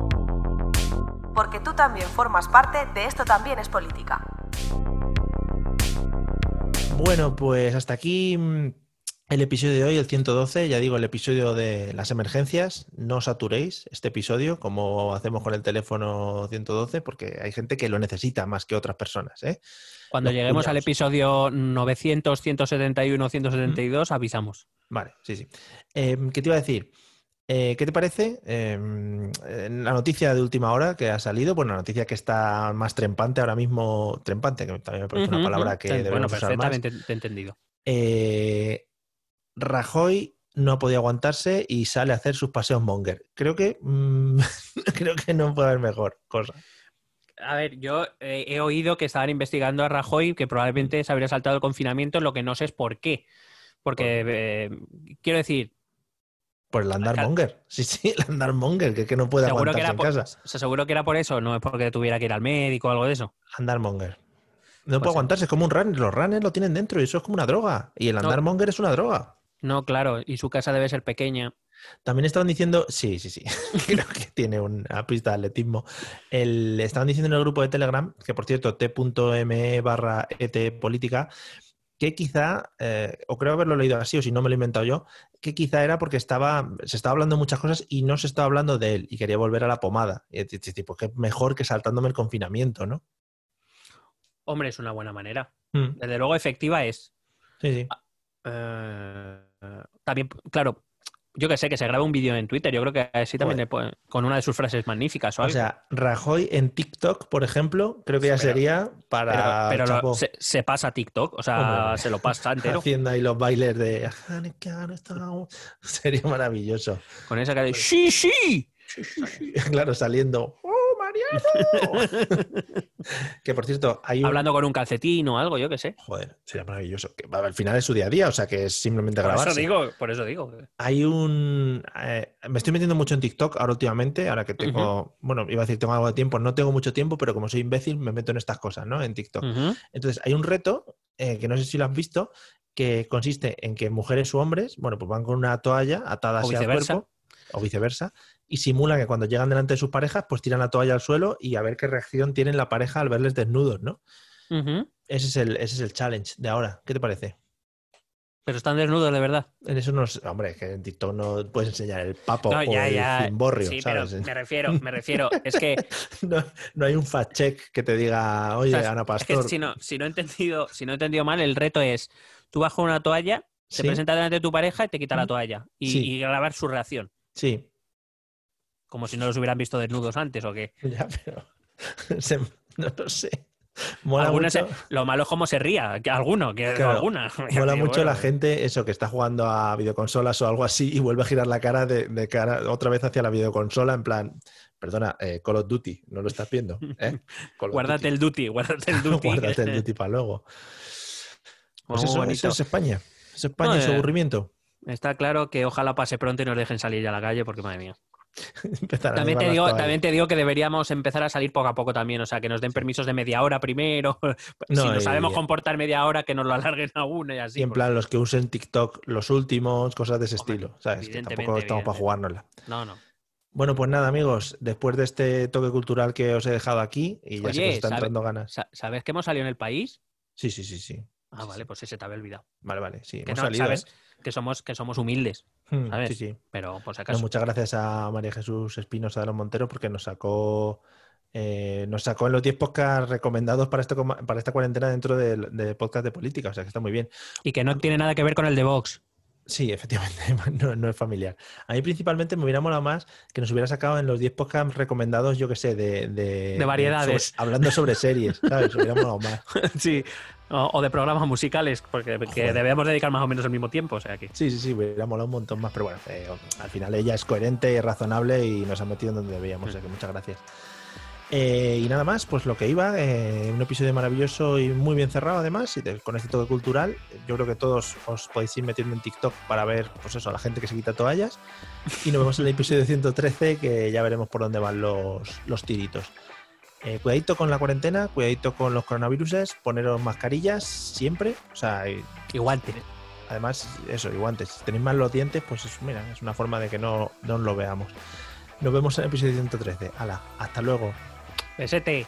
Porque tú también formas parte de Esto También es Política. Bueno, pues hasta aquí el episodio de hoy, el ciento doce. Ya digo, el episodio de las emergencias. No saturéis este episodio como hacemos con el teléfono ciento doce, porque hay gente que lo necesita más que otras personas, ¿eh? Cuando lleguemos al episodio novecientos, ciento setenta y uno, ciento setenta y dos, avisamos. Vale, sí, sí. Eh, ¿qué te iba a decir? Eh, ¿Qué te parece eh, la noticia de última hora que ha salido? Bueno, la noticia que está más trempante ahora mismo, trempante, que también me parece uh-huh, una palabra uh-huh. que debemos bueno, usar más. Perfectamente te he entendido. Eh, Rajoy no ha podido aguantarse y sale a hacer sus paseos monger. Creo que, mmm, creo que no puede haber mejor cosa. A ver, yo eh, he oído que estaban investigando a Rajoy, que probablemente se habría saltado el confinamiento, lo que no sé es por qué. Porque, eh, quiero decir... Por el andar monger. Sí, sí, el andar monger, que, que no puede seguro aguantarse que era en por, casa. O sea, seguro que era por eso, no es porque tuviera que ir al médico o algo de eso. Andar monger. No pues puede sí. aguantarse, es como un runner. Los runners lo tienen dentro y eso es como una droga. Y el andar no. monger es una droga. No, claro, y su casa debe ser pequeña. También estaban diciendo... Sí, sí, sí. Creo que tiene una pista de atletismo. El... Estaban diciendo en el grupo de Telegram, que por cierto, t.me barra etpolítica... que quizá, eh, o creo haberlo leído así, o si no me lo he inventado yo, que quizá era porque estaba se estaba hablando muchas cosas y no se estaba hablando de él, y quería volver a la pomada. Y tipo, qué mejor que saltándome el confinamiento, ¿no? Hombre, es una buena manera. Mm. Desde luego, efectiva es. Sí, sí. Uh, también, claro, yo que sé, que se graba un vídeo en Twitter. Yo creo que así también le pueden, con una de sus frases magníficas o algo. O sea, Rajoy en TikTok, por ejemplo, creo que ya pero, sería para... Pero, pero lo, se, se pasa a TikTok, o sea, oh, se lo pasa entero. Hacienda y los bailes de... Sería maravilloso. Con esa cara de... ¡Sí, sí! Sí, sí, sí. Claro, saliendo... Mariano. Que por cierto, hay un... hablando con un calcetín o algo, yo qué sé. Joder, sería maravilloso. Que, al final es su día a día, o sea que es simplemente grabarse. Por eso digo, por eso digo. Hay un... Eh, me estoy metiendo mucho en TikTok ahora últimamente, ahora que tengo... Uh-huh. Bueno, iba a decir tengo algo de tiempo, no tengo mucho tiempo, pero como soy imbécil me meto en estas cosas, ¿no? En TikTok. Uh-huh. Entonces hay un reto, eh, que no sé si lo has visto, que consiste en que mujeres u hombres, bueno, pues van con una toalla atada hacia el cuerpo, o viceversa, y simulan que cuando llegan delante de sus parejas, pues tiran la toalla al suelo y a ver qué reacción tienen la pareja al verles desnudos, ¿no? Uh-huh. Ese es el, ese es el challenge de ahora. ¿Qué te parece? Pero están desnudos, de verdad. En eso no es... Hombre, es que en TikTok no puedes enseñar el papo no, ya, o el ya. cimborrio, sí, ¿sabes? Pero me refiero, me refiero. Es que... no, no hay un fact-check que te diga, oye, ¿sabes? Ana Pastor... Es que si, no, si, no he entendido, si no he entendido mal, el reto es, tú vas con una toalla, ¿sí? Te presentas delante de tu pareja y te quita la toalla. Y, sí. y grabar su reacción. Sí. Como si no los hubieran visto desnudos antes, ¿o qué? Ya, pero... Se... No lo sé. Mola se... Lo malo es cómo se ría. Que alguno, que claro. alguna. Mola digo, mucho bueno. La gente, eso, que está jugando a videoconsolas o algo así y vuelve a girar la cara de, de cara otra vez hacia la videoconsola en plan... Perdona, eh, Call of Duty, ¿no lo estás viendo? ¿Eh? Guárdate el Duty, guárdate el Duty. Guárdate el Duty para luego. Pues oh, eso, eso es España. Es España no, y su eh, aburrimiento. Está claro que ojalá pase pronto y nos dejen salir a la calle porque, madre mía. También te, digo, también te digo que deberíamos empezar a salir poco a poco también, o sea, que nos den permisos de media hora primero, no, si nos sabemos y, comportar media hora, que nos lo alarguen a una y así. Y en plan, los que usen TikTok los últimos, cosas de ese hombre, estilo, ¿sabes? Que tampoco estamos para jugárnosla. No, no. Bueno, pues nada, amigos, después de este toque cultural que os he dejado aquí, y ya Oye, sé que os están dando ganas. ¿Sabes que hemos salido en el país? Sí, sí, sí, sí. Ah, sí, vale, sí. Pues ese te había olvidado. Vale, vale, sí, que hemos no, salido, ¿sabes? ¿eh? Que somos, que somos humildes, ¿sabes? Sí, sí. Pero por si acaso. No, muchas gracias a María Jesús Espinosa de los Monteros porque nos sacó eh, nos sacó en los diez podcasts recomendados para, este, para esta cuarentena dentro del de podcast de política, o sea que está muy bien. Y que no tiene nada que ver con el de Vox. Sí, efectivamente, no, no es familiar. A mí principalmente me hubiera molado más que nos hubiera sacado en los diez podcasts recomendados, yo que sé, de... De, de variedades. Sobre, hablando sobre series, ¿sabes? Hubiera molado más. Sí, o, o de programas musicales, porque que debemos dedicar más o menos el mismo tiempo, o sea que... Sí, sí, sí, hubiera molado un montón más, pero bueno, eh, al final ella es coherente, es razonable y nos ha metido en donde debíamos, mm. o sea que muchas gracias. Eh, y nada más, pues lo que iba, eh, un episodio maravilloso y muy bien cerrado además, y de, con este toque cultural. Yo creo que todos os podéis ir metiendo en TikTok para ver, pues eso, a la gente que se quita toallas. Y nos vemos en el episodio ciento trece, que ya veremos por dónde van los, los tiritos. Eh, cuidadito con la cuarentena, cuidadito con los coronaviruses, poneros mascarillas siempre, o sea... Y, y guantes. Además, eso, y guantes. Si tenéis mal los dientes, pues es, mira, es una forma de que no, no lo veamos. Nos vemos en el episodio ciento trece. Hala, hasta luego. Besete.